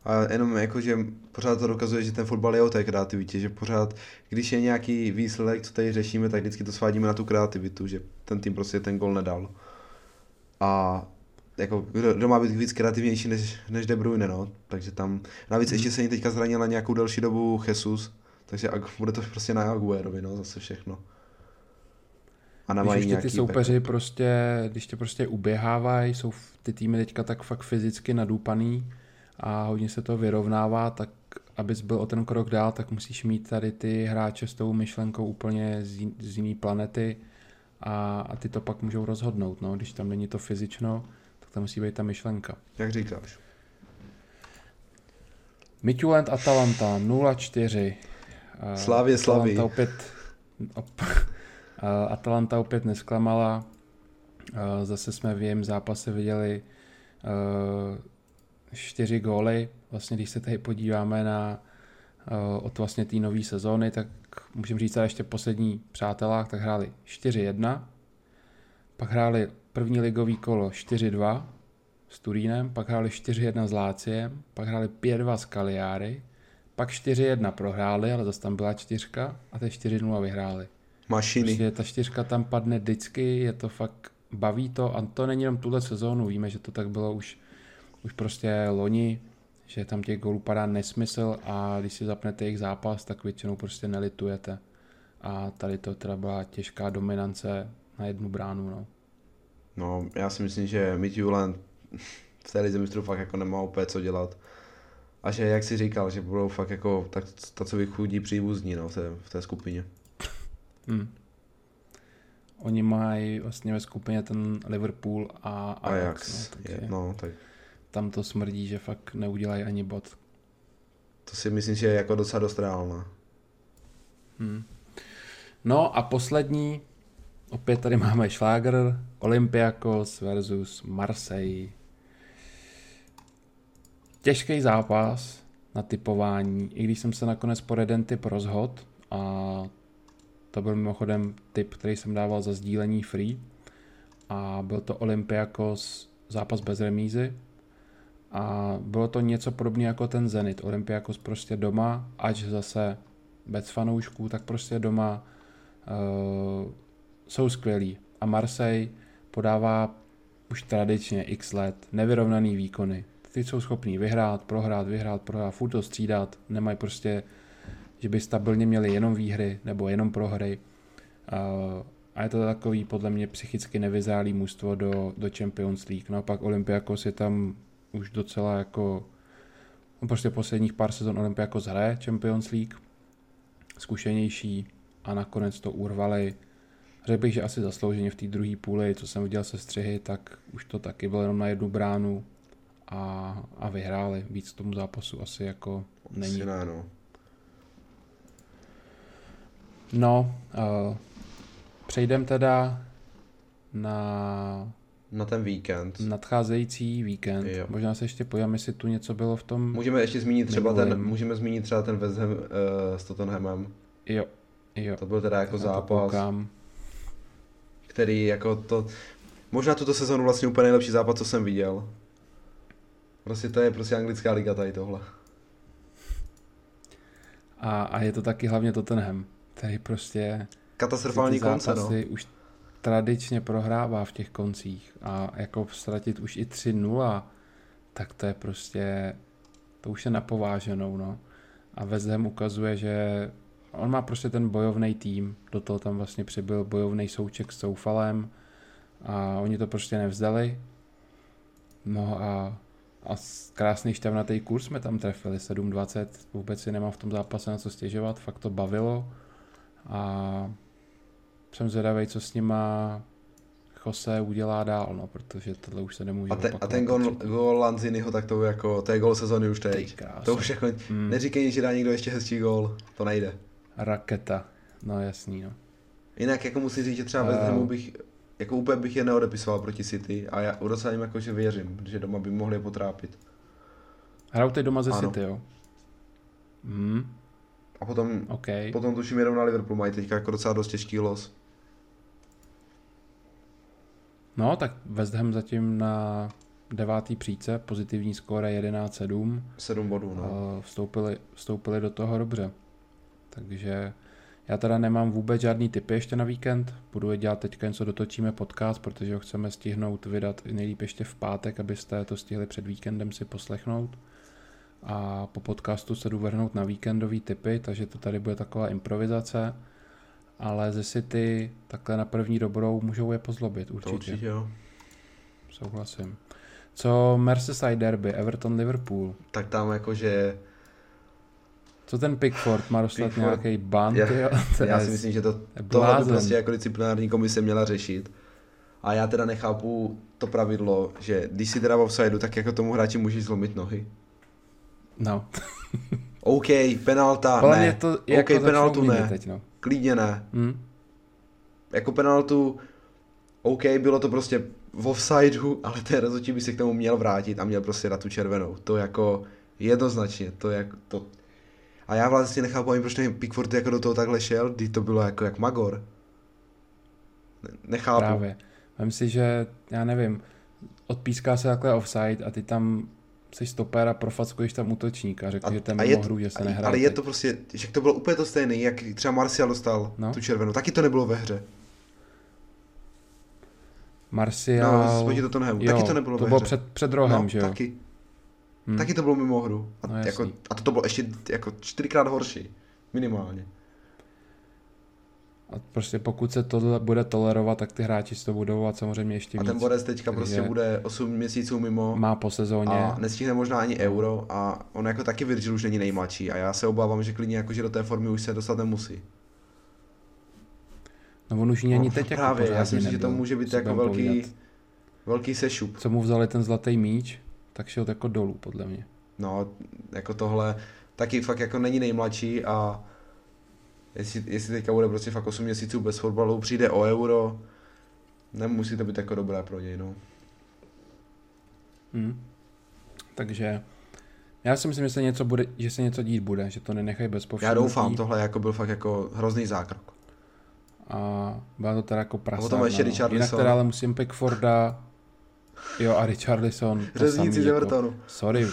A jenom jako, že pořád to dokazuje, že ten fotbal je o té kreativitě, že pořád, když je nějaký výsledek, co tady řešíme, tak vždycky to svádíme na tu kreativitu, že ten tým prostě ten gol nedal. A jako, kdo má být víc kreativnější než De Bruyne, no, takže tam, navíc ještě se jí teďka zranila nějakou delší dobu Jesus, takže bude to prostě na Aguerovi, no, zase všechno. A když ještě ty soupeři backup. Prostě, když tě prostě uběhávají, jsou ty týmy teďka tak fakt fyzicky nadúpaný a hodně se to vyrovnává, tak abys byl o ten krok dál, tak musíš mít tady ty hráče s tou myšlenkou úplně z jiný planety a ty to pak můžou rozhodnout, no, když tam není to fyzično, tak tam musí být ta myšlenka. Jak říkáš? Midtjylland Atalanta 0-4. Slávě. Atalanta opět nesklamala, zase jsme v jejím zápase viděli 4 góly, vlastně když se tady podíváme na od vlastně té nové sezóny, tak můžeme říct, že ještě poslední přátelách, tak hráli 4-1, pak hráli první ligový kolo 4-2 s Turínem, pak hráli 4-1 s Láciem, pak hráli 5-2 s Cagliari, pak 4-1 prohráli, ale zase tam byla 4 a teď 4-0 vyhráli. Mašiny. Prostě ta 4 tam padne vždycky, je to fakt, baví to a to není jenom tuhle sezónu, víme, že to tak bylo už prostě loni, že tam těch gólů padá nesmysl a když si zapnete jejich zápas, tak většinou prostě nelitujete a tady to teda byla těžká dominance na jednu bránu, no. No, já si myslím, že Midtjylland v té lize mistrů fakt jako nemá úplně co dělat a že, jak jsi říkal, že budou fakt jako takový chudí příbuzní, no, v té skupině. Oni mají vlastně ve skupině ten Liverpool a Ajax, no, takže no, tak tam to smrdí, že fakt neudělají ani bod. To si myslím, že je jako docela dost reálné. No a poslední, opět tady máme šláger, Olympiakos versus Marseille. Těžký zápas na tipování, i když jsem se nakonec pod jeden typ rozhodl a to byl mimochodem tip, který jsem dával za sdílení free a byl to Olympiakos zápas bez remízy a bylo to něco podobné jako ten Zenit. Olympiakos prostě doma, ač zase bez fanoušků, tak prostě doma jsou skvělí a Marseille podává už tradičně x let nevyrovnaný výkony. Ty jsou schopní vyhrát, prohrát, furt to střídat, nemají prostě, že by stabilně měli jenom výhry nebo jenom prohry. A je to takový podle mě psychicky nevyzálý mužstvo do Champions League. No a pak Olympiakos je tam už docela jako, no prostě posledních pár sezon Olympiakos hraje Champions League, zkušenější a nakonec to urvali. Řekl bych, že asi zaslouženě v té druhé půli, co jsem viděl se střihy, tak už to taky bylo jenom na jednu bránu a vyhráli. Víc tomu zápasu asi jako není. No, přejdeme teda na ten víkend. Nadcházející víkend. Jo. Možná se ještě pojďme, jestli tu něco bylo v tom. Můžeme ještě zmínit třeba ten West Ham s Tottenhamem. Jo. To byl teda jako já zápas, který jako to možná tuto sezonu vlastně úplně nejlepší zápas, co jsem viděl. Prostě to je prostě anglická liga tady tohle. A je to taky hlavně Tottenham. Tady prostě katastrofální konce, no. Už tradičně prohrává v těch koncích a jako ztratit už i 3-0, tak to je prostě, to už je napováženou, no. A West Ham ukazuje, že on má prostě ten bojovný tým, do toho tam vlastně přibyl bojovný Souček s Soufalem a oni to prostě nevzdali. No a krásný šťavnatý kurz jsme tam trefili, 7-20, vůbec si nemám v tom zápase na co stěžovat, fakt to bavilo a jsem zvědavej, co s nima Jose udělá dál, no, protože tohle už se nemůže opakovat. A ten gól Lanziniho, tak to jako, to je gól sezony už teď. To už jako, neříkej, že dá někdo ještě hezčí gól, to nejde. Raketa, no jasný, no. Jinak jako musím říct, že třeba West Hamu bych, jako úplně bych je neodepisoval proti City a já docela jim jakože věřím, že doma by mohli je potrápit. Hrajou teď doma ze City, jo? Hmm. A potom, okay. Potom tuším jednou na Liverpool, mají teďka jako docela dost těžký los. No, tak West Ham zatím na 9. příčce, pozitivní skóre 11-7. 7 bodů, no. Vstoupili do toho dobře. Takže já teda nemám vůbec žádný tipy ještě na víkend. Budu je dělat teďka, něco dotočíme podcast, protože ho chceme stihnout vydat nejlíp ještě v pátek, abyste to stihli před víkendem si poslechnout. A po podcastu se jdu vrhnout na víkendový tipy, takže to tady bude taková improvizace. Ale ze City takhle na první dobrou můžou je pozlobit, určitě. To určitě, jo. Souhlasím. Co Merseyside derby, Everton-Liverpool? Tak tam jakože... Co ten Pickford, má dostat nějaký ban? Já si myslím, že tohle by prostě jako disciplinární komise měla řešit. A já teda nechápu to pravidlo, že když si teda v offsideu, tak jako tomu hráči můžeš zlomit nohy. No. OK, penalta, ale ne. To, jako OK, penaltu ne. Teď, no. Klidně ne. Jako penaltu, OK, bylo to prostě v offsideu, ale ten rozhodčí by se k tomu měl vrátit a měl prostě dát tu červenou. To jako jednoznačně, to jako to. A já vlastně nechápu ani, proč ten Pickford jako do toho takhle šel, kdy to bylo jako jak magor. Nechápu. Právě. Vem si, že, já nevím, odpíská se takhle offside a ty tam jsi stoper a profackuješ tam útočník a řekl, že ten mimo hru, že se nehraje. Ale je to prostě, že to bylo úplně to stejné, jak třeba Martial dostal tu červenou, taky to nebylo ve hře. Martial... No, to jo, taky to nebylo to ve bylo hře. Před rohem, no, že jo? Taky. Taky to bylo mimo hru. A, no, jako, a to bylo ještě jako 4x horší. Minimálně. A prostě pokud se to bude tolerovat, tak ty hráči si to budou a samozřejmě ještě víc. A ten Borec teďka prostě bude 8 měsíců mimo. Má po sezóně. A nestihne možná ani euro a on jako taky Virgil už není nejmladší a já se obávám, že klidně jakože do té formy už se dostat nemusí. No on už není no, teď jako právě, já si myslím, že to může být jako velký sešup. Co mu vzali ten zlatý míč, tak šel jako dolů podle mě. No, jako tohle taky fakt jako není nejmladší a Jestli teďka bude prostě fakt 8 měsíců bez fotbalu, přijde o euro, nemusí to být jako dobré pro něj, no. Takže já si myslím, že se něco bude, že se něco dít bude, že to nenechají bez povšimnutí. Já doufám, tohle jako byl fakt jako hrozný zákrok. A byla to teda jako prasárna. Potom ještě Richarlison. Jinak teda ale musím Pickforda, jo a Richarlison. Řezníci z Evertonu. Jako, sorry,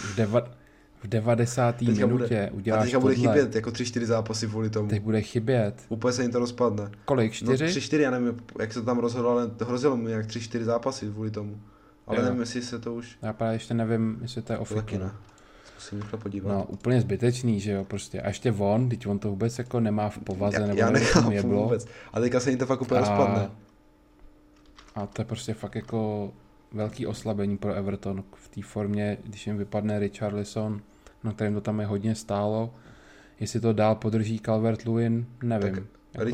v 90. minutě uděláš tohle. A teďka bude chybět, jako 3-4 zápasy vůli tomu. Teď bude chybět. Úplně se jim to rozpadne. Kolik, 4? No 3-4, já nevím, jak se to tam rozhodlo, ale hrozilo mu nějak 3-4 zápasy vůli tomu. Ale jo. Nevím, jestli se to už... Já právě ještě nevím, jestli to je ofiky. Zkusím rychle podívat. No, úplně zbytečný, že jo, prostě. A ještě on, teď on to vůbec jako nemá v povaze, nebo já nechápu vůbec. A teďka se jim to fakt úplně rozpadne. A to je prostě fakt jako... Velký oslabení pro Everton v té formě, když jim vypadne Richarlison, na kterém to tam je hodně stálo. Jestli to dál podrží Calvert-Lewin, nevím. Tak jako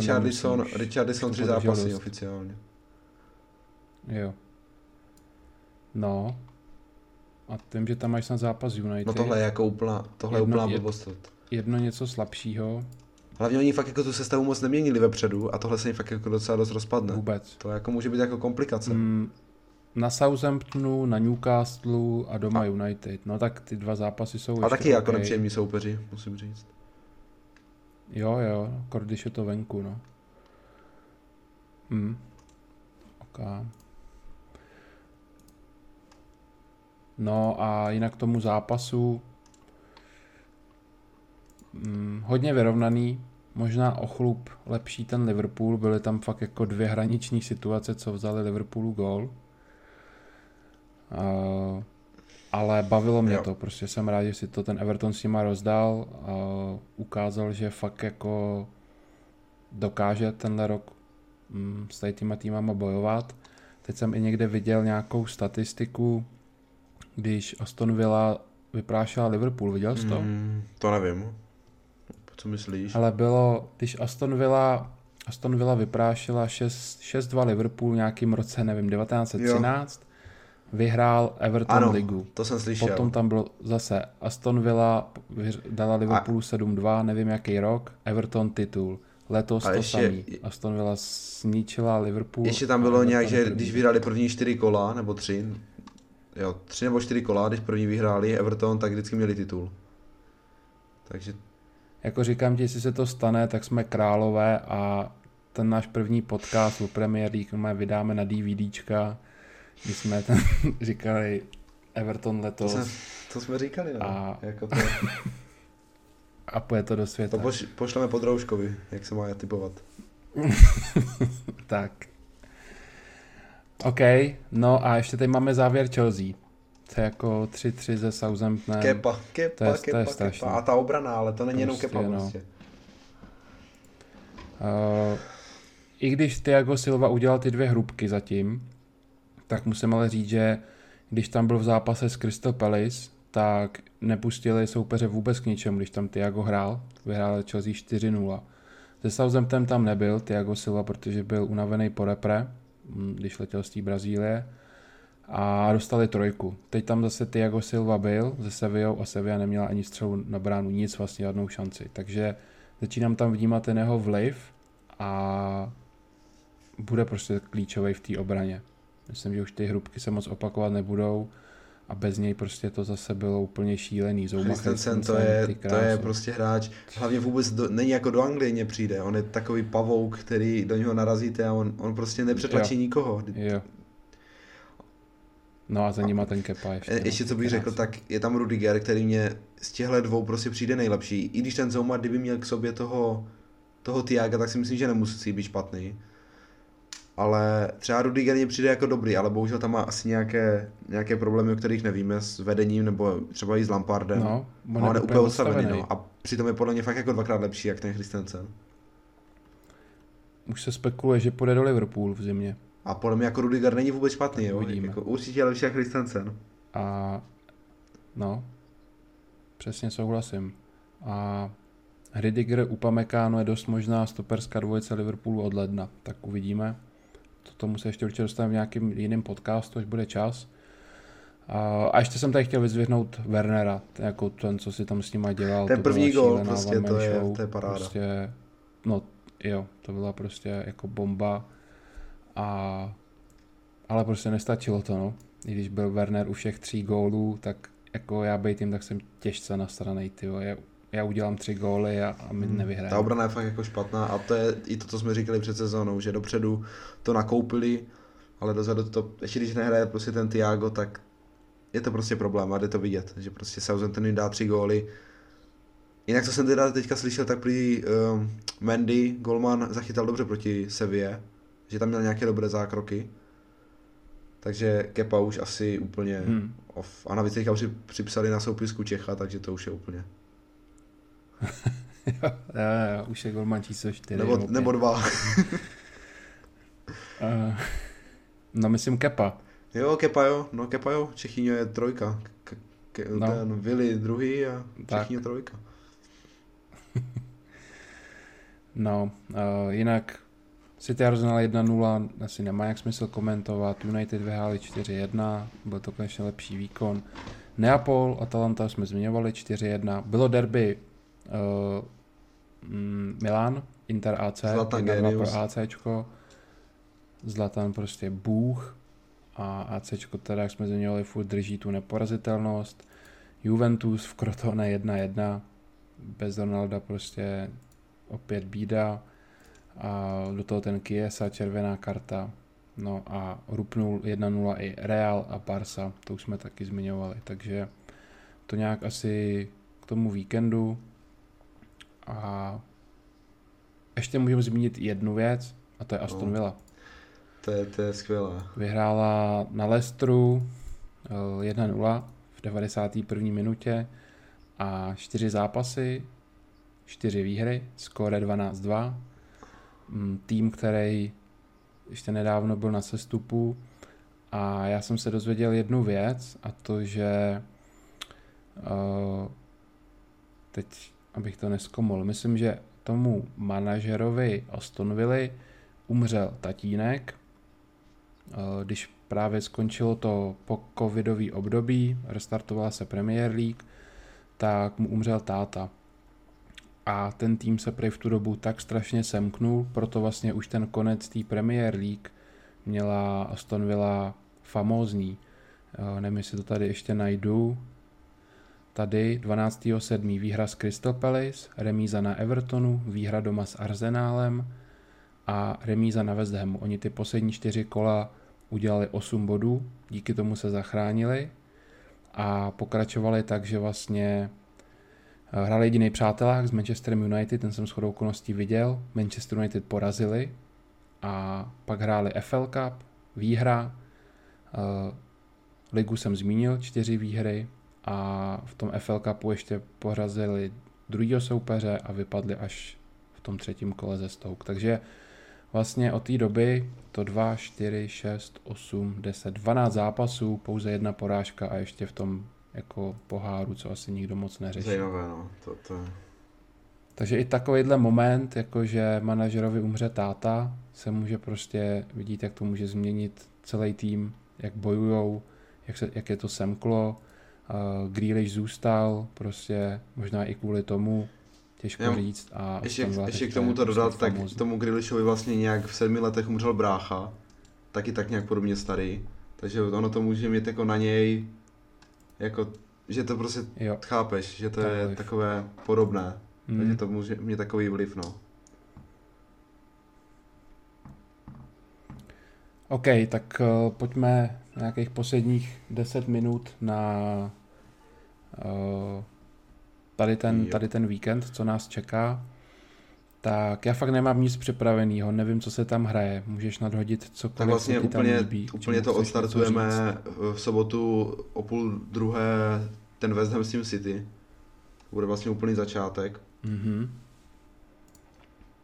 Richarlison 3 zápasy dost. Oficiálně. Jo. No. A tím, že tam máš snad zápas United. No tohle je jako úplná blbost. Jedno něco slabšího. Hlavně oni fakt jako tu sestavu moc neměnili vepředu a tohle se jim fakt jako docela dost rozpadne. Vůbec. To jako může být jako komplikace. Na Southamptonu, na Newcastlu a doma United. No tak ty dva zápasy jsou ještě... A taky jako nepříjemní soupeři, musím říct. Jo, když je to venku, no. Okay. No a jinak tomu zápasu hodně vyrovnaný. možná o chlup lepší ten Liverpool, byly tam fakt jako dvě hraniční situace, co vzali Liverpoolu gól. Ale bavilo mě to, prostě jsem rád, že si to ten Everton s nima rozdal a ukázal, že fakt jako dokáže tenhle rok s tady týma týmama bojovat. Teď jsem i někde viděl nějakou statistiku, když Aston Villa vyprášila Liverpool, viděl jsi to? To nevím, co myslíš? Ale bylo, když Aston Villa vyprášila 6-2 Liverpool nějakým roce, nevím, 1913, jo. Vyhrál Everton ligu. To jsem slyšel. Potom tam bylo zase Aston Villa dala Liverpoolu 7-2, nevím jaký rok, Everton titul. Letos to samý. Aston Villa sničila Liverpool. Ještě tam bylo nějak, že když vyhráli první 4 kola, nebo 3, jo, 3 nebo 4 kola, když první vyhráli Everton, tak vždycky měli titul. Takže... Jako říkám ti, jestli se to stane, tak jsme králové a ten náš první podcast o Premier League vydáme na DVDčka. My jsme tam říkali Everton letos. To jsme říkali, no. A, jako to... a půjde to do světa. To pošleme Podrouškovi, jak se má typovat. Tak. OK, no a ještě tady máme závěr Chelsea. To je jako 3-3 ze Southamptonem. Kepa. A ta obrana, ale to není prostě, jenom Kepa prostě. I když Thiago Silva udělal ty dvě hrubky zatím, tak musím ale říct, že když tam byl v zápase s Crystal Palace, tak nepustili soupeře vůbec k ničemu, když tam Thiago hrál, vyhrál Chelsea 4-0. Se Southamptonem tam nebyl Thiago Silva, protože byl unavený po repre, když letěl z té Brazílie a dostali 3. Teď tam zase Thiago Silva byl se Sevillou a Sevilla neměla ani střelu na bránu, nic vlastně, žádnou šanci. Takže začínám tam vnímat ten jeho vliv a bude prostě klíčový v té obraně. Myslím, že už ty hrubky se moc opakovat nebudou a bez něj prostě to zase bylo úplně šílený. Christensen to je prostě hráč, hlavně vůbec není jako do Anglie nepřijde, on je takový pavouk, který do něho narazíte a on prostě nepřetlačí nikoho. Jo. No a za ním má ten Kepa ještě. Ještě co bych řekl, tak je tam Rudiger, který mě z těchto dvou prostě přijde nejlepší. I když ten Zouma, kdyby měl k sobě toho Thiaga, tak si myslím, že nemusí být špatný. Ale třeba Rudiger mě přijde jako dobrý, ale bohužel tam má asi nějaké problémy, o kterých nevíme, s vedením nebo třeba i s Lampardem. No, on je úplně odstavený. No. A přitom je podle mě fakt jako dvakrát lepší, jak ten Christensen. Už se spekuluje, že půjde do Liverpoolu v zimě. A podle mě jako Rudiger není vůbec špatný, jo? Jako určitě je lepší jak Christensen. A no, přesně souhlasím. A Rudiger u Pamecano je dost možná stoperská dvojice Liverpoolu od ledna, tak uvidíme. Tomu se ještě určitě dostaneme v nějakým jiným podcastu, až bude čas. A ještě jsem tady chtěl vyzvěhnout Wernera, jako ten, co si tam s nima dělal. Ten první gól, prostě to je paráda. Prostě, no jo, to byla prostě jako bomba. Ale prostě nestačilo to, no. I když byl Werner u všech 3 gólů, tak jako já bejtím, tak jsem těžce nastranej, tyjo. Já udělám 3 góly a my nevyhrajeme. Ta obrana je fakt jako špatná a to je i to, co jsme říkali před sezónou, že dopředu to nakoupili, ale dozadu to, ještě když nehraje prostě ten Thiago, tak je to prostě problém a jde to vidět, že prostě Southampton dá 3 góly. Jinak, co jsem teda teďka slyšel, tak prý Mendy, golman, zachytal dobře proti Seville, že tam měl nějaké dobré zákroky. Takže Kepa už asi úplně off. A navíc teďka připsali na soupisku Čecha, takže to už je úplně... jo, už je golman číslo 4. Nebo 2. No myslím Kepa. Jo, Kepa. Čechyňo je 3. Ten Vili 2. a Čechyňo 3. No, jinak City Arsenal 1-0, asi nemá jak smysl komentovat. United vyhráli 4-1, byl to konečně lepší výkon. Neapol, Atalanta jsme zmiňovali 4-1. Bylo derby Milan, Inter AC, Zlatan 1-2 pro ACčko, Zlatan prostě bůh a ACčko teda, jak jsme zmiňovali, furt drží tu neporazitelnost. Juventus v Crotone 1-1, bez Ronalda prostě opět bída a do toho ten Chiesa, červená karta, no a rupnul 1-0 i Real a Barca, to už jsme taky zmiňovali, takže to nějak asi k tomu víkendu. A ještě můžeme zmínit jednu věc, a to je Aston Villa. To je skvělé. Vyhrála na Leicesteru 1-0 v 91. minutě a 4 zápasy, 4 výhry, skóre 12-2. Tým, který ještě nedávno byl na sestupu, a já jsem se dozvěděl jednu věc, a to, že teď, abych to neskomol, myslím, že tomu manažerovi Aston Villy umřel tatínek, když právě skončilo to po covidový období, restartovala se Premier League, tak mu umřel táta. A ten tým se prej v tu dobu tak strašně semknul, proto vlastně už ten konec té Premier League měla Aston Villa famózní. Nevím, jestli to tady ještě najdu. Tady 12.7. výhra s Crystal Palace, remíza na Evertonu, výhra doma s Arsenálem a remíza na West Hamu. Oni ty poslední 4 kola udělali 8 bodů, díky tomu se zachránili a pokračovali tak, že vlastně hráli jediný přátelák s Manchesterem United, ten jsem shodou okolností viděl, Manchester United porazili a pak hráli FL Cup, výhra, ligu jsem zmínil, 4 výhry a v tom FL Cupu ještě porazili druhýho soupeře a vypadli až v tom 3. kole ze Stoke. Takže vlastně od té doby to 2, 4, 6, 8, 10, 12 zápasů, pouze 1 porážka a ještě v tom jako poháru, co asi nikdo moc neřeší. Zajímavé, no. Takže i takovýhle moment, jakože manažerovi umře táta, se může prostě vidět, jak to může změnit celý tým, jak bojujou, jak je to semklo. Grealish zůstal, prostě možná i kvůli tomu, těžko říct. A ještě k tomu to dodat, tak tomu Grealishovi vlastně nějak v 7 letech umřel brácha, taky tak nějak podobně starý, takže ono to může mít jako na něj, jako, že to prostě chápeš, že to je vliv. Takové podobné, takže to může mít takový vliv, no. OK, tak pojďme nějakých posledních 10 minut na tady ten víkend, co nás čeká. Tak já fakt nemám nic připraveného, nevím, co se tam hraje, můžeš nadhodit cokoliv. Tak vlastně úplně to odstartujeme v sobotu 13:30 ten West Ham City. Bude vlastně úplný začátek. Mm-hmm.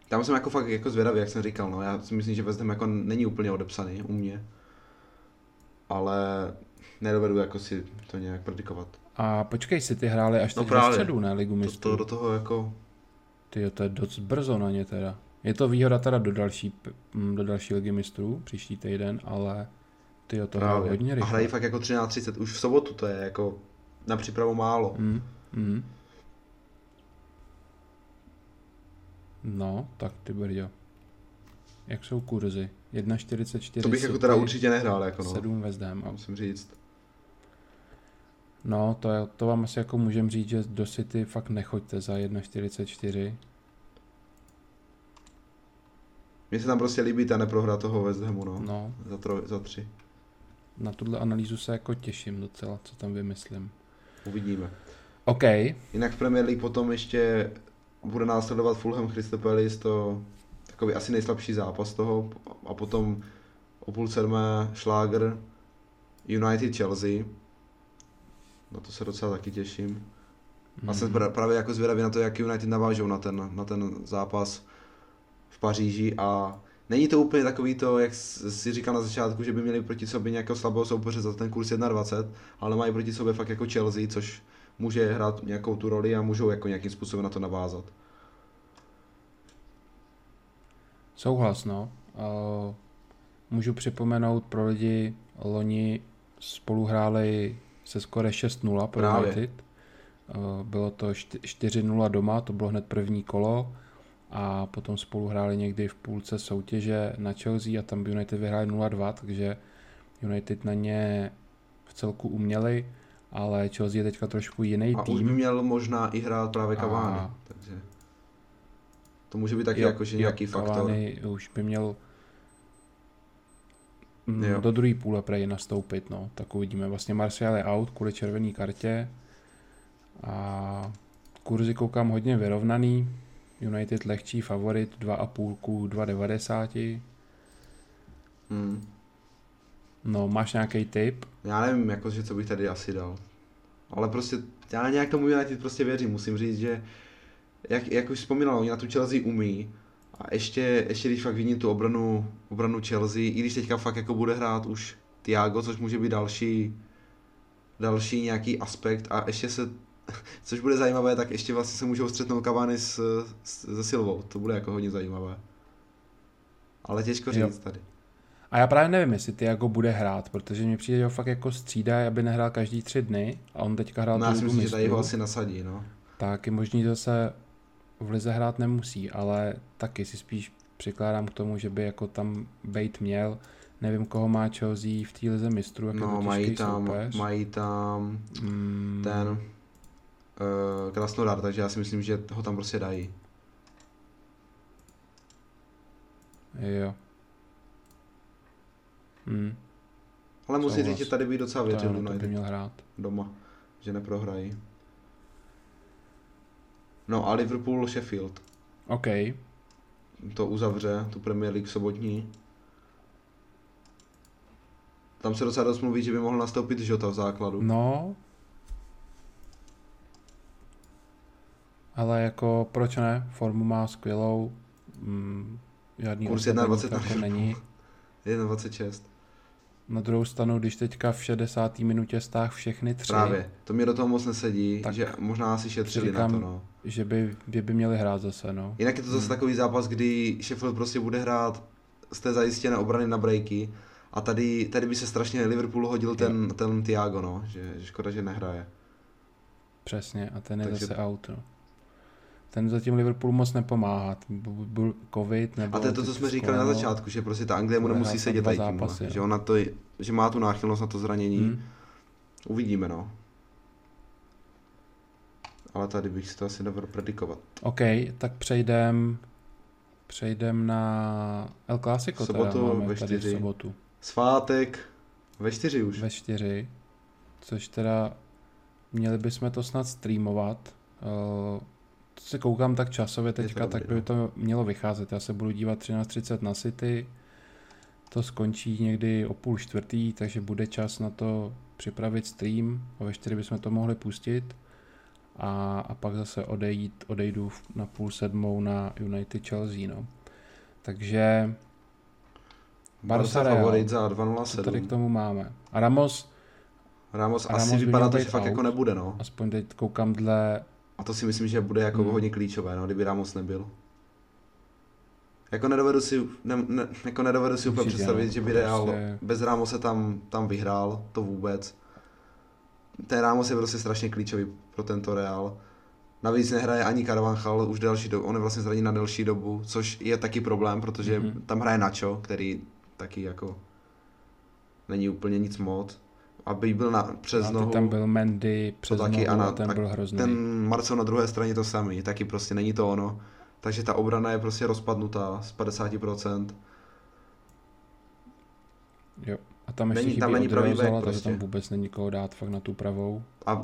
Tam jsem jako fakt jako zvědavý, jak jsem říkal, no, já si myslím, že West Ham jako není úplně odepsaný u mě, ale nedovedu jako si to nějak predikovat. A počkej, City hráli až teď ve středu, ne, Ligu mistrů. To do toho jako... Tyjo, to je dost brzo na ně teda. Je to výhoda teda do další Ligy mistrů příští týden, ale tyjo, to hraje hodně rychle. A hrají fakt jako 13:30, už v sobotu, to je jako na přípravu málo. No, tak ty brďo. Jak jsou kurzy? 1,44. To bych jako teda určitě nehrál, jako no. 7 West Ham, musím říct. No, to vám asi jako můžem říct, že do City fakt nechoďte za 1,44. Mně se tam prostě líbí ta neprohra toho West Hamu, no. Za 3. Na tuhle analýzu se jako těším docela, co tam vymyslím. Uvidíme. OK. Jinak v Premier League potom ještě bude následovat Fulham Crystal Palace, to takový asi nejslabší zápas toho, a potom 6:30 šláger United Chelsea. Na to se docela taky těším. A jsem právě jako zvědavý na to, jak United navážou na ten zápas v Paříži, a není to úplně takový to, jak si říkal na začátku, že by měli proti sobě nějakého slabého soupeře za ten kurz 1,20, ale mají proti sobě fakt jako Chelsea, což může hrát nějakou tu roli a můžou jako nějakým způsobem na to navázat. Souhlas, no. Můžu připomenout pro lidi, loni spolu hráli se skore 6:0 pro United. Bylo to 4:0 doma, to bylo hned první kolo, a potom spolu hráli někdy v půlce soutěže na Chelsea a tam United vyhráli 0:2, takže United na ně v celku uměli, ale Chelsea je teďka trošku jiný tým. A už by měl možná i hrát právě Cavani, takže to může být taky jakože nějaký faktor. Cavani už by měl do druhé půle prej nastoupit, no, tak uvidíme. Vlastně Martial je out kvůli červené kartě a kurzy koukám hodně vyrovnaný, United lehčí favorit 2,5 k 2,90. No, máš nějaký tip? Já nevím, jakože co bych tady asi dal. Ale prostě, já nějak tomu United prostě věřím, musím říct, že jak už vzpomínal, oni na tu Chelsea umí. A ještě když fakt vidím tu obranu Chelsea, i když teďka fakt jako bude hrát už Thiago, což může být další nějaký aspekt, a ještě se, což bude zajímavé, tak ještě vlastně se můžou střetnout Cavani se Silvou, to bude jako hodně zajímavé. Ale těžko říct tady. A já právě nevím, jestli Thiago bude hrát, protože mi přijde, že ho fakt jako střídá, aby nehrál každý 3 dny, a on teďka hrál tu myslím, že tady ho asi nasadí, no. Tak je možný, že se v lize hrát nemusí, ale taky si spíš přikládám k tomu, že by jako tam bejt měl. Nevím, koho má Chelsea v té lize mistrů, jak no, mají tam ten Krasnodar, takže já si myslím, že ho tam prostě dají. Jo. Ale musím říct, že tady by docela věřil United, by měl hrát doma, že neprohrají. No a Liverpool Sheffield. OK. To uzavře, tu Premier League sobotní. Tam se docela dost mluví, že by mohl nastoupit Jota v základu. No. Ale jako proč ne? Formu má skvělou. Žádný kurs 1,20 jako není. 1,26. Na druhou stranu, když teďka v 60. minutě stáh všechny 3. Právě, to mě do toho moc nesedí, tak že možná asi šetřili na to, no. Že by měli hrát zase, no. Jinak je to zase takový zápas, kdy Sheffield prostě bude hrát z té zajistěné obrany na breaky, a tady by se strašně Liverpoolu hodil ten Thiago, no, že škoda, že nehraje. Přesně, a ten je takže zase out, no. Ten zatím Liverpoolu moc nepomáhá, byl covid nebo... A to je to, co jsme říkali na začátku, že prostě ta Anglie mu nemusí sedět tady tím, že ona to, že má tu náchylnost na to zranění, uvidíme, no. Ale tady bych si to asi dovedl predikovat. OK, tak přejdem na El Clásico, sobotu ve 4. sobotu. Svátek ve 4 už. Ve 4, což teda měli bychom to snad streamovat, se koukám tak časově teďka, tak by to mělo vycházet. Já se budu dívat 13:30 na City, to skončí někdy o 15:30, takže bude čas na to připravit stream a ve 4 bychom to mohli pustit a pak zase odejdu na 6:30 na United Chelsea, no. Takže Barca favorit za 2:07. Co tady k tomu máme? A Ramos asi vypadá to, že fakt jako nebude, no. Aspoň teď koukám dle. A to si myslím, že bude jako hodně klíčové, no, kdyby Ramos nebyl. Jako nedovedu si úplně představit, že by Real bez Ramose tam vyhrál, to vůbec. Ten Ramos je prostě strašně klíčový pro tento Real. Navíc nehraje ani Carvajal už delší dobu, on je vlastně zraněn na delší dobu, což je taky problém, protože tam hraje Nacho, který taky jako není úplně nic moc. Aby byl přes nohu. Tam byl Mendy přes nohu, ten byl hrozný. Ten Marcel na druhé straně to samý, taky prostě není to ono. Takže ta obrana je prostě rozpadnutá z 50%. Jo, a tam ještě není pravý back prostě. Takže tam vůbec není koho dát fakt na tu pravou. A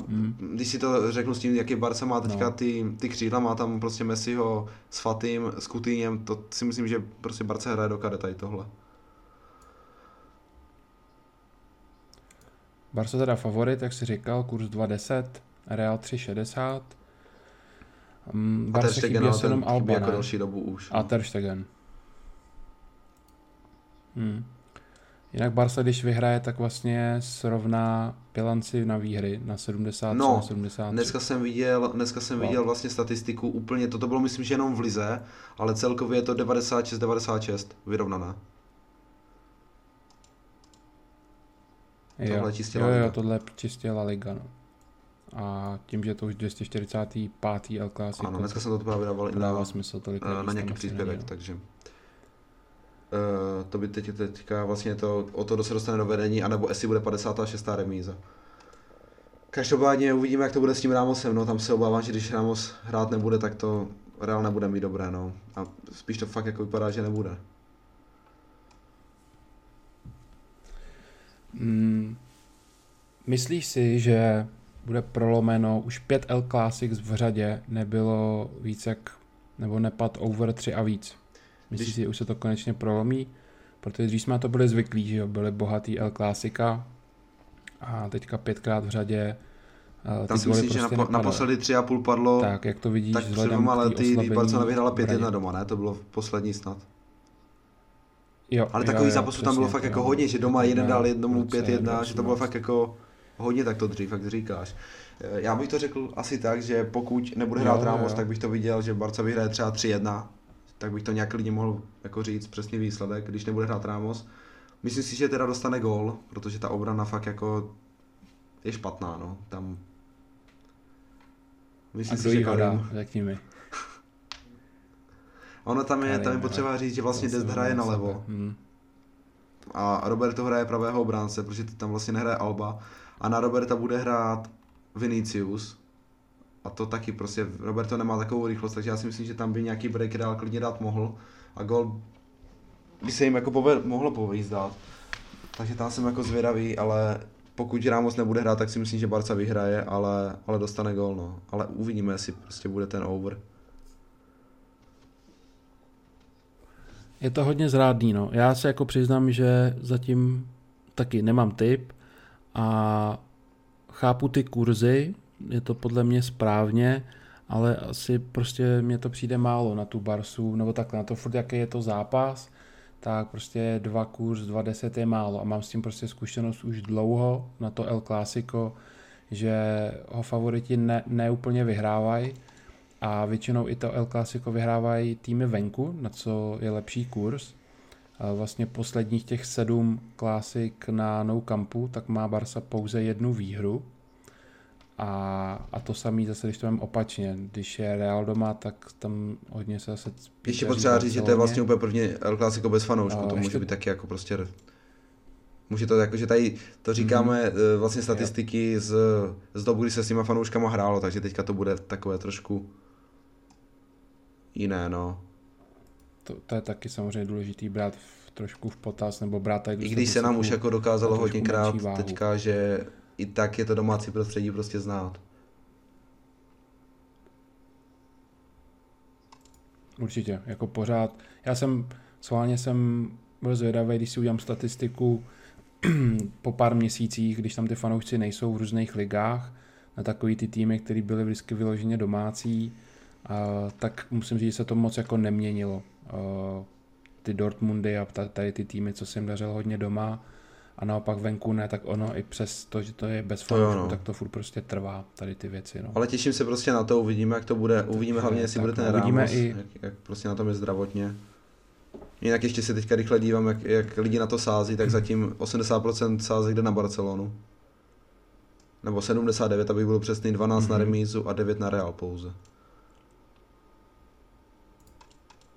když si to řeknu s tím, jaký Barca má teďka ty křídla, má tam prostě Messiho s Fatim, s Coutinhem, to si myslím, že prostě Barca hraje do karet tady tohle. Barca teda favorit, jak jsi říkal, kurz 2,10, Real 3,60. Barca chybí asi jenom Alba, jako další dobu už. A Ter Stegen. Jinak Barca, když vyhraje, tak vlastně srovná bilanci na výhry na 73 a 73. Dneska jsem viděl vlastně statistiku úplně, to bylo myslím, že jenom v lize, ale celkově je to 96-96 vyrovnané. Jo, tohle je čistě La Liga, no. A tím, že to už 245. El Clásico. Ano, dneska jsem to právě dával i na nějaký příspěvek, takže to by teďka vlastně o to se dostane do vedení, anebo jestli bude 56. remíza. Každopádně uvidíme, jak to bude s tím Ramosem, no, tam se obávám, že když Ramos hrát nebude, tak to Real nebude mít dobré, no. A spíš to fakt jako vypadá, že nebude. Myslíš si, že bude prolomeno už 5 El Clásic v řadě, nebylo víc jak nebo nepad over 3 a víc. Myslím si, že už se to konečně prolomí, protože dřív jsme to byli zvyklí, že jo, byli bohatý El Clásica a teďka 5krát v řadě. Tam si myslím, prostě že naposledy 3,5 padlo, tak jak to vidíš, tak před 2 lety, když Barcelona vyhrála 5-1 doma, ne? To bylo poslední snad. Jo, ale takový zápasů tam bylo fakt jako hodně, že doma jeden dal jednomu 5-1, že to bylo fakt jako hodně, tak to dřív, jak říkáš. Já bych to řekl asi tak, že pokud nebude hrát Ramos, tak bych to viděl, že Barca vyhraje třeba 3-1, tak bych to nějak lidem mohl jako říct přesný výsledek, když nebude hrát Ramos. Myslím si, že teda dostane gól, protože ta obrana fakt jako je špatná, no, tam. Myslím si, že Karim. Řekni mi. Ono tam je potřeba říct, že vlastně Dest hraje na levo. A Roberto hraje pravého obránce, protože tam vlastně nehraje Alba. A na Roberta bude hrát Vinicius. A to taky prostě, Roberto nemá takovou rychlost, takže já si myslím, že tam by nějaký break Real klidně dát mohl. A gol by se jim jako mohlo povíst dát. Takže tam jsem jako zvědavý, ale pokud Ramos nebude hrát, tak si myslím, že Barca vyhraje, ale dostane gól, no. Ale uvidíme, jestli prostě bude ten over. Je to hodně zrádný, no. Já se jako přiznám, že zatím taky nemám tip a chápu ty kurzy, je to podle mě správně, ale asi prostě mě to přijde málo na tu Barsu, nebo takhle, na to furt, jaký je to zápas, tak prostě 2,10 je málo a mám s tím prostě zkušenost už dlouho na to El Clásico, že ho favoriti neúplně vyhrávají a většinou i to El Clásico vyhrávají týmy venku, na co je lepší kurz. Vlastně posledních těch 7 klásik na Nou Campu, tak má Barca pouze 1 výhru a to samý zase, když to mám opačně, když je Real doma, tak tam hodně se zase spíš. Ještě potřeba říct, že to je vlastně úplně první El Clásico bez fanoušku, to může být taky jako prostě, může to jako, že tady to říkáme vlastně statistiky z dobu, kdy se s těma fanouškama hrálo, takže teďka to bude takové trošku jiné, no. To je taky samozřejmě důležitý brát trošku v potaz, nebo brát i když se nám už jako dokázalo hodněkrát teďka, že i tak je to domácí prostředí prostě znát. Určitě, jako pořád. Já jsem byl zvědavý, když si udělám statistiku po pár měsících, když tam ty fanoušci nejsou v různých ligách, na takový ty týmy, které byly vždycky vyloženě domácí, tak musím říct, že se to moc jako neměnilo. Ty Dortmundy a tady ty týmy, co se jim dařilo hodně doma a naopak venku ne, tak ono i přes to, že to je bez fanoušků, tak to furt prostě trvá tady ty věci. No. Ale těším se prostě na to, uvidíme, jak to bude, uvidíme hlavně, jestli bude ten Ramos, jak prostě na tom je zdravotně. Jinak ještě se teďka rychle dívám, jak lidi na to sází, tak zatím 80% sázek jde na Barcelonu. Nebo 79, aby bylo přesný, 12 na remízu a 9 na Real pouze.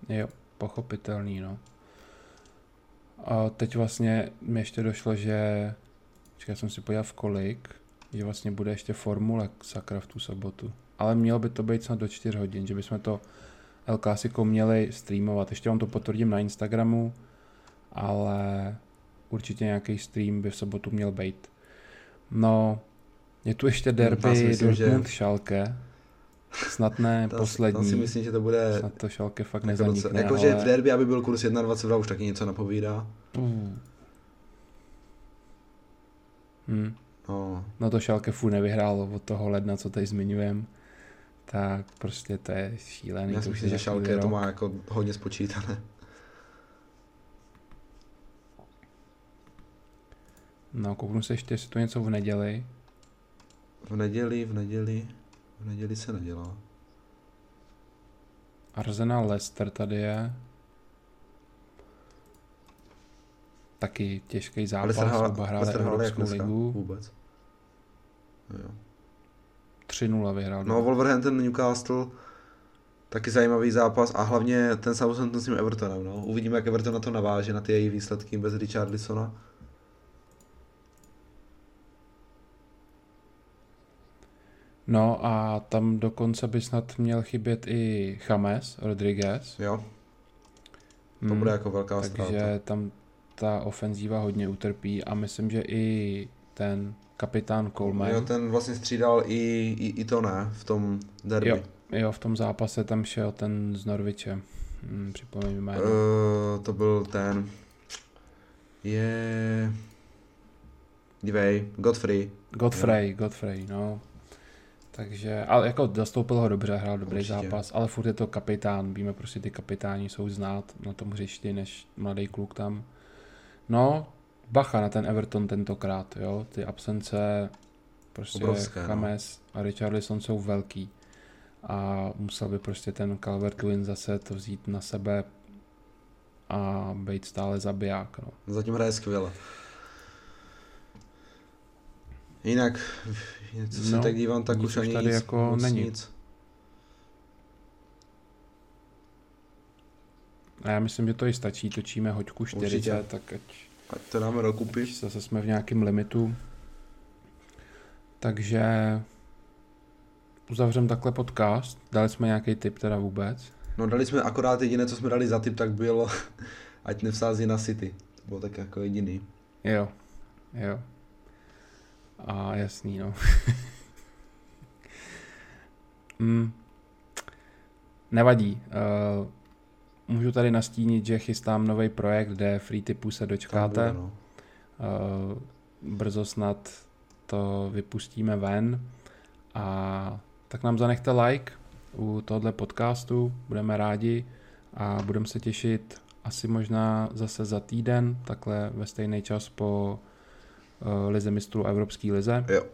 Jo, pochopitelný, no. A teď vlastně mi ještě došlo, že já jsem si podíval v kolik, že vlastně bude ještě formule sakra v tu sobotu. Ale mělo by to být snad do 4 hodin, že bychom to El Clásico měli streamovat. Ještě vám to potvrdím na Instagramu, ale určitě nějaký stream by v sobotu měl být. No, je tu ještě derby Dortmund-Schalke. Snad ne poslední. Tam si myslím, že to bude. Snad to Schalke fakt nezanikne. Jakože ale v derby, aby byl kurz 1,22, už taky něco napovídá. No to Schalke furt nevyhrálo od toho ledna, co tady zmiňujem. Tak prostě to je šílený. Já si myslím, že Schalke to má jako hodně spočítané. No, kouknu se ještě, jestli to něco v neděli. V neděli se nedělá. Arsenal Leicester tady je. Taky těžký zápas. Oba hráli Evropskou ligu. Vůbec. Jo. 3-0 vyhrál. No, Wolverhampton Newcastle, taky zajímavý zápas a hlavně ten Southampton s tím Evertonem, no. Uvidíme, jak Everton na to naváže, na ty její výsledky bez Richarlisona. No a tam dokonce by snad měl chybět i James Rodriguez. Jo. To bude jako velká ztráta. Takže tam ta ofenzíva hodně utrpí a myslím, že i ten kapitán Coleman. Jo, ten vlastně střídal i to ne v tom derby. Jo, Jo, v tom zápase tam šel ten z Norwiche. Připomeň jméno. To byl ten... Je... Dívej, Godfrey, no. Takže, ale jako zastoupil ho dobře, hrál dobrý zápas, ale furt je to kapitán, víme prostě ty kapitáni jsou znát na tom hřišti než mladý kluk tam. No, bacha na ten Everton tentokrát, jo, ty absence, prostě Chames a Richarlison jsou velký a musel by prostě ten Calvert-Lewin zase to vzít na sebe a být stále zabiják, no. Zatím hraje skvěle. Jinak, co se tak dívám, tak už ani tady jako není. Nic. A já myslím, že to i stačí, točíme hoďku 40, tak ať to dáme dokupy. Zase jsme v nějakém limitu. Takže uzavřem takhle podcast. Dali jsme nějaký tip teda vůbec? No dali jsme akorát jediné, co jsme dali za tip, tak bylo, ať nevsází na City. To bylo tak jako jediný. Jo. A jasný, no. Nevadí. Můžu tady nastínit, že chystám nový projekt, kde free tipů se dočkáte. Bude, no. Brzo snad to vypustíme ven. A tak nám zanechte like u tohoto podcastu. Budeme rádi a budeme se těšit asi možná zase za týden, takhle ve stejný čas po Lize mistrů Evropské lize. Jo.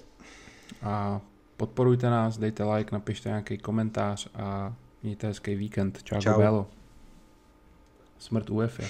A podporujte nás, dejte like, napište nějaký komentář a mějte hezký víkend. Čau. Belo. Smrt UEFA.